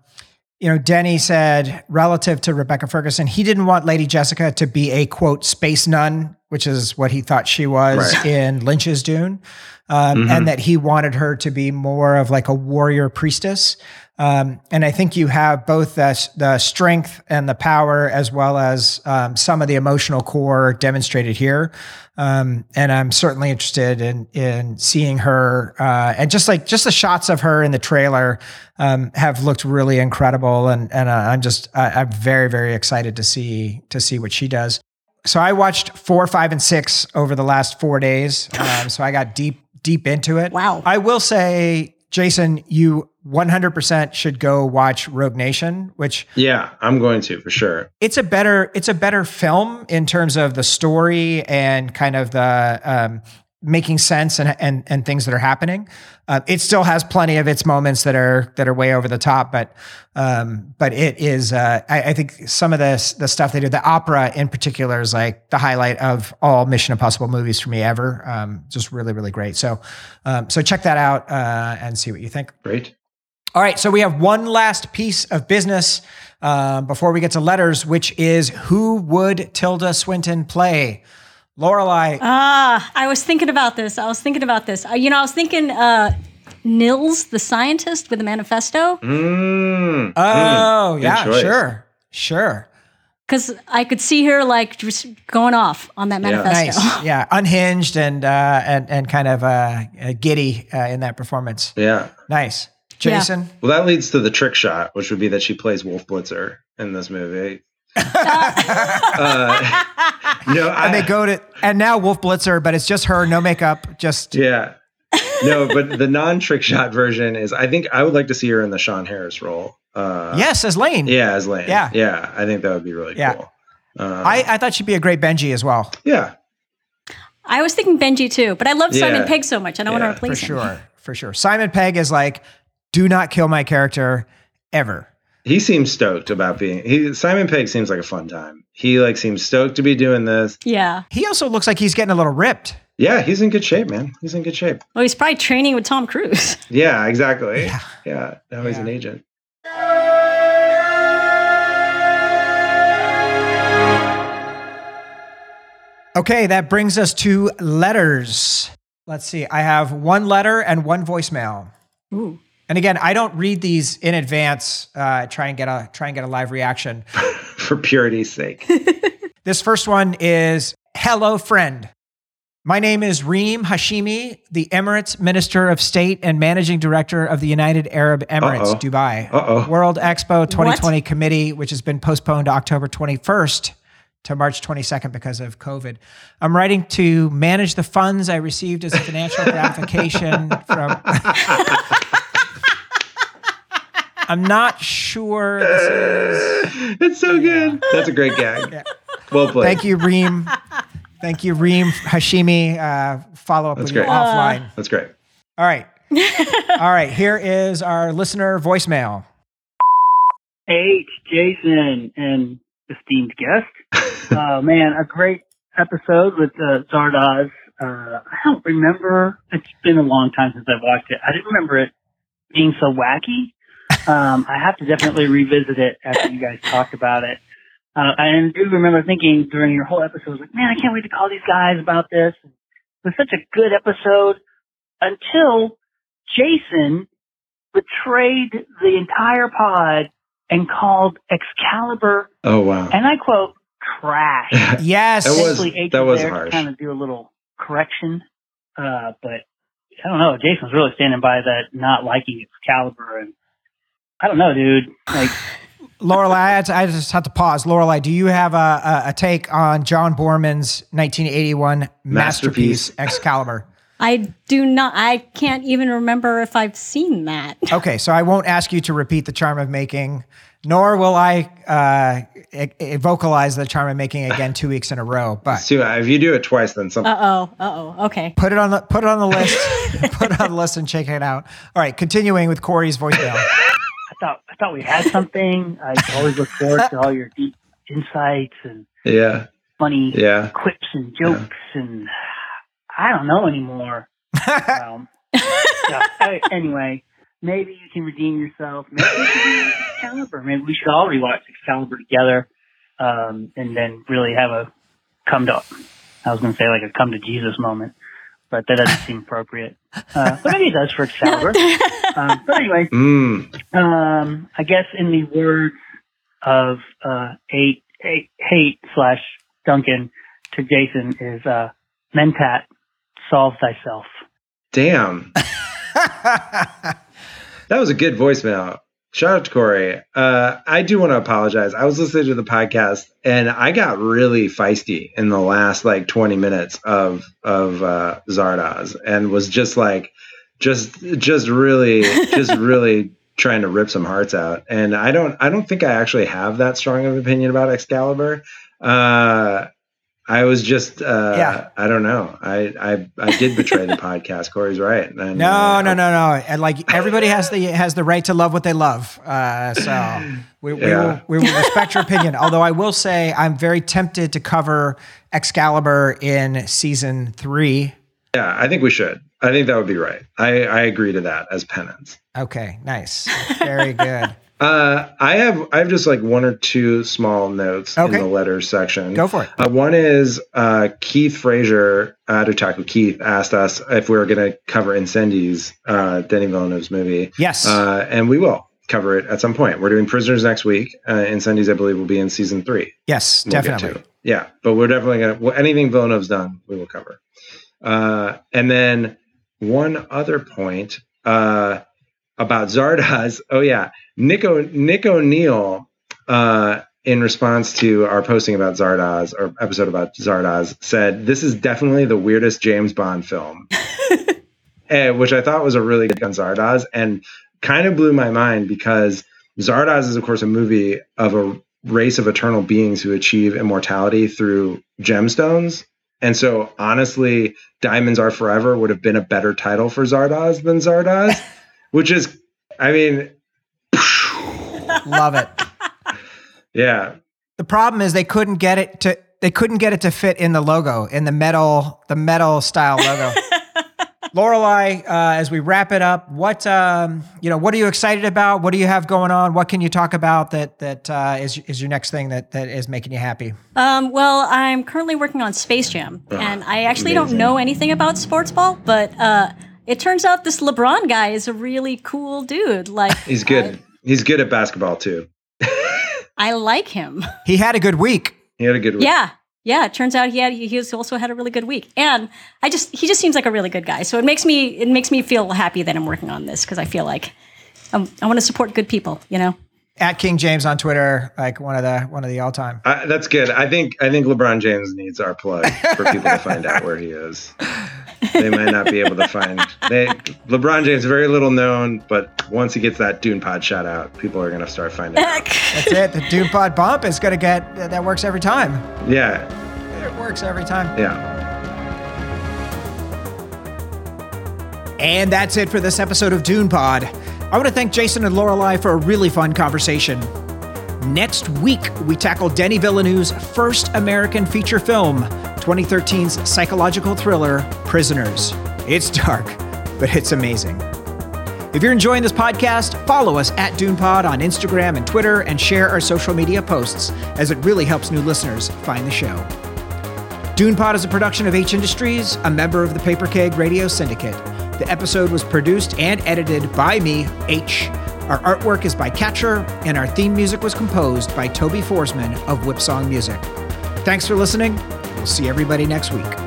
you know, Denis said relative to Rebecca Ferguson, he didn't want Lady Jessica to be a quote space nun, which is what he thought she was right. in Lynch's Dune. Um, mm-hmm. And that he wanted her to be more of like a warrior priestess. Um, and I think you have both the, the strength and the power, as well as um, some of the emotional core demonstrated here. Um, and I'm certainly interested in, in seeing her. Uh, and just like, just the shots of her in the trailer um, have looked really incredible. And, and uh, I'm just, uh, I'm very, very excited to see, to see what she does. So I watched four, five, and six over the last four days. Um, so I got deep, deep into it. Wow. I will say, Jason, you one hundred percent should go watch Rogue Nation, which yeah, I'm going to for sure. It's a better, it's a better film in terms of the story and kind of the um, making sense and and and things that are happening. Uh, it still has plenty of its moments that are that are way over the top, but um, but it is. Uh, I, I think some of the the stuff they do, the opera in particular, is like the highlight of all Mission Impossible movies for me ever. Um, just really, really great. So um, so check that out uh, and see what you think. Great. All right, so we have one last piece of business uh, before we get to letters, which is who would Tilda Swinton play? Lorelei. Ah, I was thinking about this. I was thinking about this. Uh, you know, I was thinking uh, Nils the scientist with a manifesto. Mm. Oh, mm. yeah, sure, sure. Because I could see her like just going off on that manifesto. Yeah, nice. yeah. unhinged and uh, and and kind of uh, giddy uh, in that performance. Yeah, nice, Jason. Yeah. Well, that leads to the trick shot, which would be that she plays Wolf Blitzer in this movie. uh, no, I, and they go to and now Wolf Blitzer, but it's just her, no makeup, just yeah. No, but the non-trick shot version is, I think I would like to see her in the Sean Harris role. Uh, yes, as Lane. Yeah, as Lane. Yeah. Yeah, I think that would be really yeah. cool. Uh, I, I thought she'd be a great Benji as well. Yeah. I was thinking Benji too, but I love yeah. Simon Pegg so much. I don't yeah, want to replace him. For sure, him. for sure. Simon Pegg is like, do not kill my character ever. He seems stoked about being, he, Simon Pegg seems like a fun time. He like seems stoked to be doing this. Yeah. He also looks like he's getting a little ripped. Yeah, he's in good shape, man. He's in good shape. Well, he's probably training with Tom Cruise. Yeah, exactly. Yeah. yeah. Now yeah. he's an agent. Okay, that brings us to letters. Let's see. I have one letter and one voicemail. Ooh. And again, I don't read these in advance. Uh, try and get a try and get a live reaction. For purity's sake. This first one is, hello, friend. My name is Reem Hashimi, the Emirates Minister of State and Managing Director of the United Arab Emirates, Uh-oh. Dubai. Uh-oh. World Expo twenty twenty what? Committee, which has been postponed to October twenty-first to March twenty-second because of COVID. I'm writing to manage the funds I received as a financial gratification from... I'm not sure this is... It's so good. Yeah. That's a great gag. Yeah. Well played. Thank you, Reem. Thank you, Reem Hashimi. Uh, follow up That's with great. You uh, offline. That's great. All right. All right. Here is our listener voicemail. Hey, Jason and esteemed guest. uh, man, a great episode with uh, Zardoz. Uh, I don't remember. It's been a long time since I've watched it. I didn't remember it being so wacky. Um, I have to definitely revisit it after you guys talked about it. Uh, I do remember thinking during your whole episode, I was like, man, I can't wait to call these guys about this. It was such a good episode until Jason betrayed the entire pod and called Excalibur. Oh, wow. And I quote, trash. Yes. That was, that was harsh. Kind of do a little correction. Uh, but I don't know. Jason's really standing by that, not liking Excalibur. And I don't know, dude. Like, Lorelei, I just have to pause. Lorelei, do you have a, a, a take on John Borman's nineteen eighty-one masterpiece, masterpiece Excalibur? I do not. I can't even remember if I've seen that. Okay, so I won't ask you to repeat the charm of making, nor will I uh, e- e- vocalize the charm of making again two weeks in a row. But so if you do it twice, then something. Uh oh. Uh oh. Okay. Put it on the put it on the list. Put it on the list and check it out. All right. Continuing with Corey's voicemail. I thought, I thought we had something. I always look forward to all your deep insights and yeah. funny yeah. quips and jokes, yeah. and I don't know anymore. um, so, anyway, maybe you can redeem yourself. Maybe you can redeem Excalibur. Maybe we should all rewatch Excalibur together, um, and then really have a come to. I was going to say like a come to Jesus moment, but that doesn't seem appropriate. Uh, but maybe it does for Excalibur. um, but anyway, mm. um, I guess in the words of uh, hate, hate, hate slash Duncan to Jason is uh, Mentat, solve thyself. Damn. That was a good voicemail. Shout out to Corey. Uh, I do want to apologize. I was listening to the podcast and I got really feisty in the last like twenty minutes of of uh, Zardoz and was just like, just just really, just really trying to rip some hearts out. And I don't, I don't think I actually have that strong of an opinion about Excalibur. Uh, I was just, uh, yeah. I don't know. I, I, I did betray the podcast. Corey's right. And, no, uh, no, no, no. And like everybody has the, has the right to love what they love. Uh, so we, we, yeah. will, we will respect your opinion. Although I will say I'm very tempted to cover Excalibur in season three. Yeah, I think we should. I think that would be right. I, I agree to that as penance. Okay. Nice. Very good. Uh, I have I have just like one or two small notes okay. in the letters section. Go for it. Uh, one is uh, Keith Frazier at Otaku Keith asked us if we were going to cover Incendies, uh, Denis Villeneuve's movie. Yes. Uh, and we will cover it at some point. We're doing Prisoners next week. Uh, Incendies, I believe, will be in season three. Yes, we'll definitely. Yeah, but we're definitely going to... Well, anything Villeneuve's done, we will cover. Uh, and then one other point... Uh, about Zardoz. Oh yeah. Nick, o- Nick O'Neill, uh, in response to our posting about Zardoz, or episode about Zardoz, said, this is definitely the weirdest James Bond film, and, which I thought was a really good on Zardoz, and kind of blew my mind, because Zardoz is of course a movie of a race of eternal beings who achieve immortality through gemstones. And so honestly, Diamonds Are Forever would have been a better title for Zardoz than Zardoz. Which is, I mean, love it. Yeah. The problem is they couldn't get it to they couldn't get it to fit in the logo, in the metal the metal style logo. Lorelei, uh, as we wrap it up, what um, you know, what are you excited about? What do you have going on? What can you talk about that that uh, is is your next thing that that is making you happy? Um, well, I'm currently working on Space Jam, oh, and I actually amazing. don't know anything about sports ball, but. Uh, It turns out this LeBron guy is a really cool dude. Like he's good. I, he's good at basketball too. I like him. He had a good week. He had a good week. Yeah, yeah. It turns out he had. He also had a really good week, and I just he just seems like a really good guy. So it makes me it makes me feel happy that I'm working on this, because I feel like I'm, I want to support good people. You know. At King James on Twitter, like one of the one of the all time. Uh, that's good. I think I think LeBron James needs our plug for people to find out where he is. They might not be able to find. They, LeBron James, very little known, but once he gets that Dune Pod shout out, people are going to start finding out. That's it. The Dune Pod bump is going to get, that works every time. Yeah. It works every time. Yeah. And that's it for this episode of Dune Pod. I want to thank Jason and Lorelei for a really fun conversation. Next week, we tackle Denis Villeneuve's first American feature film, twenty thirteen's psychological thriller, Prisoners. It's dark, but it's amazing. If you're enjoying this podcast, follow us at DunePod on Instagram and Twitter, and share our social media posts, as it really helps new listeners find the show. DunePod is a production of H Industries, a member of the Paper Keg Radio Syndicate. The episode was produced and edited by me, H. Our artwork is by Catcher, and our theme music was composed by Toby Forsman of Whipsong Music. Thanks for listening. We'll see everybody next week.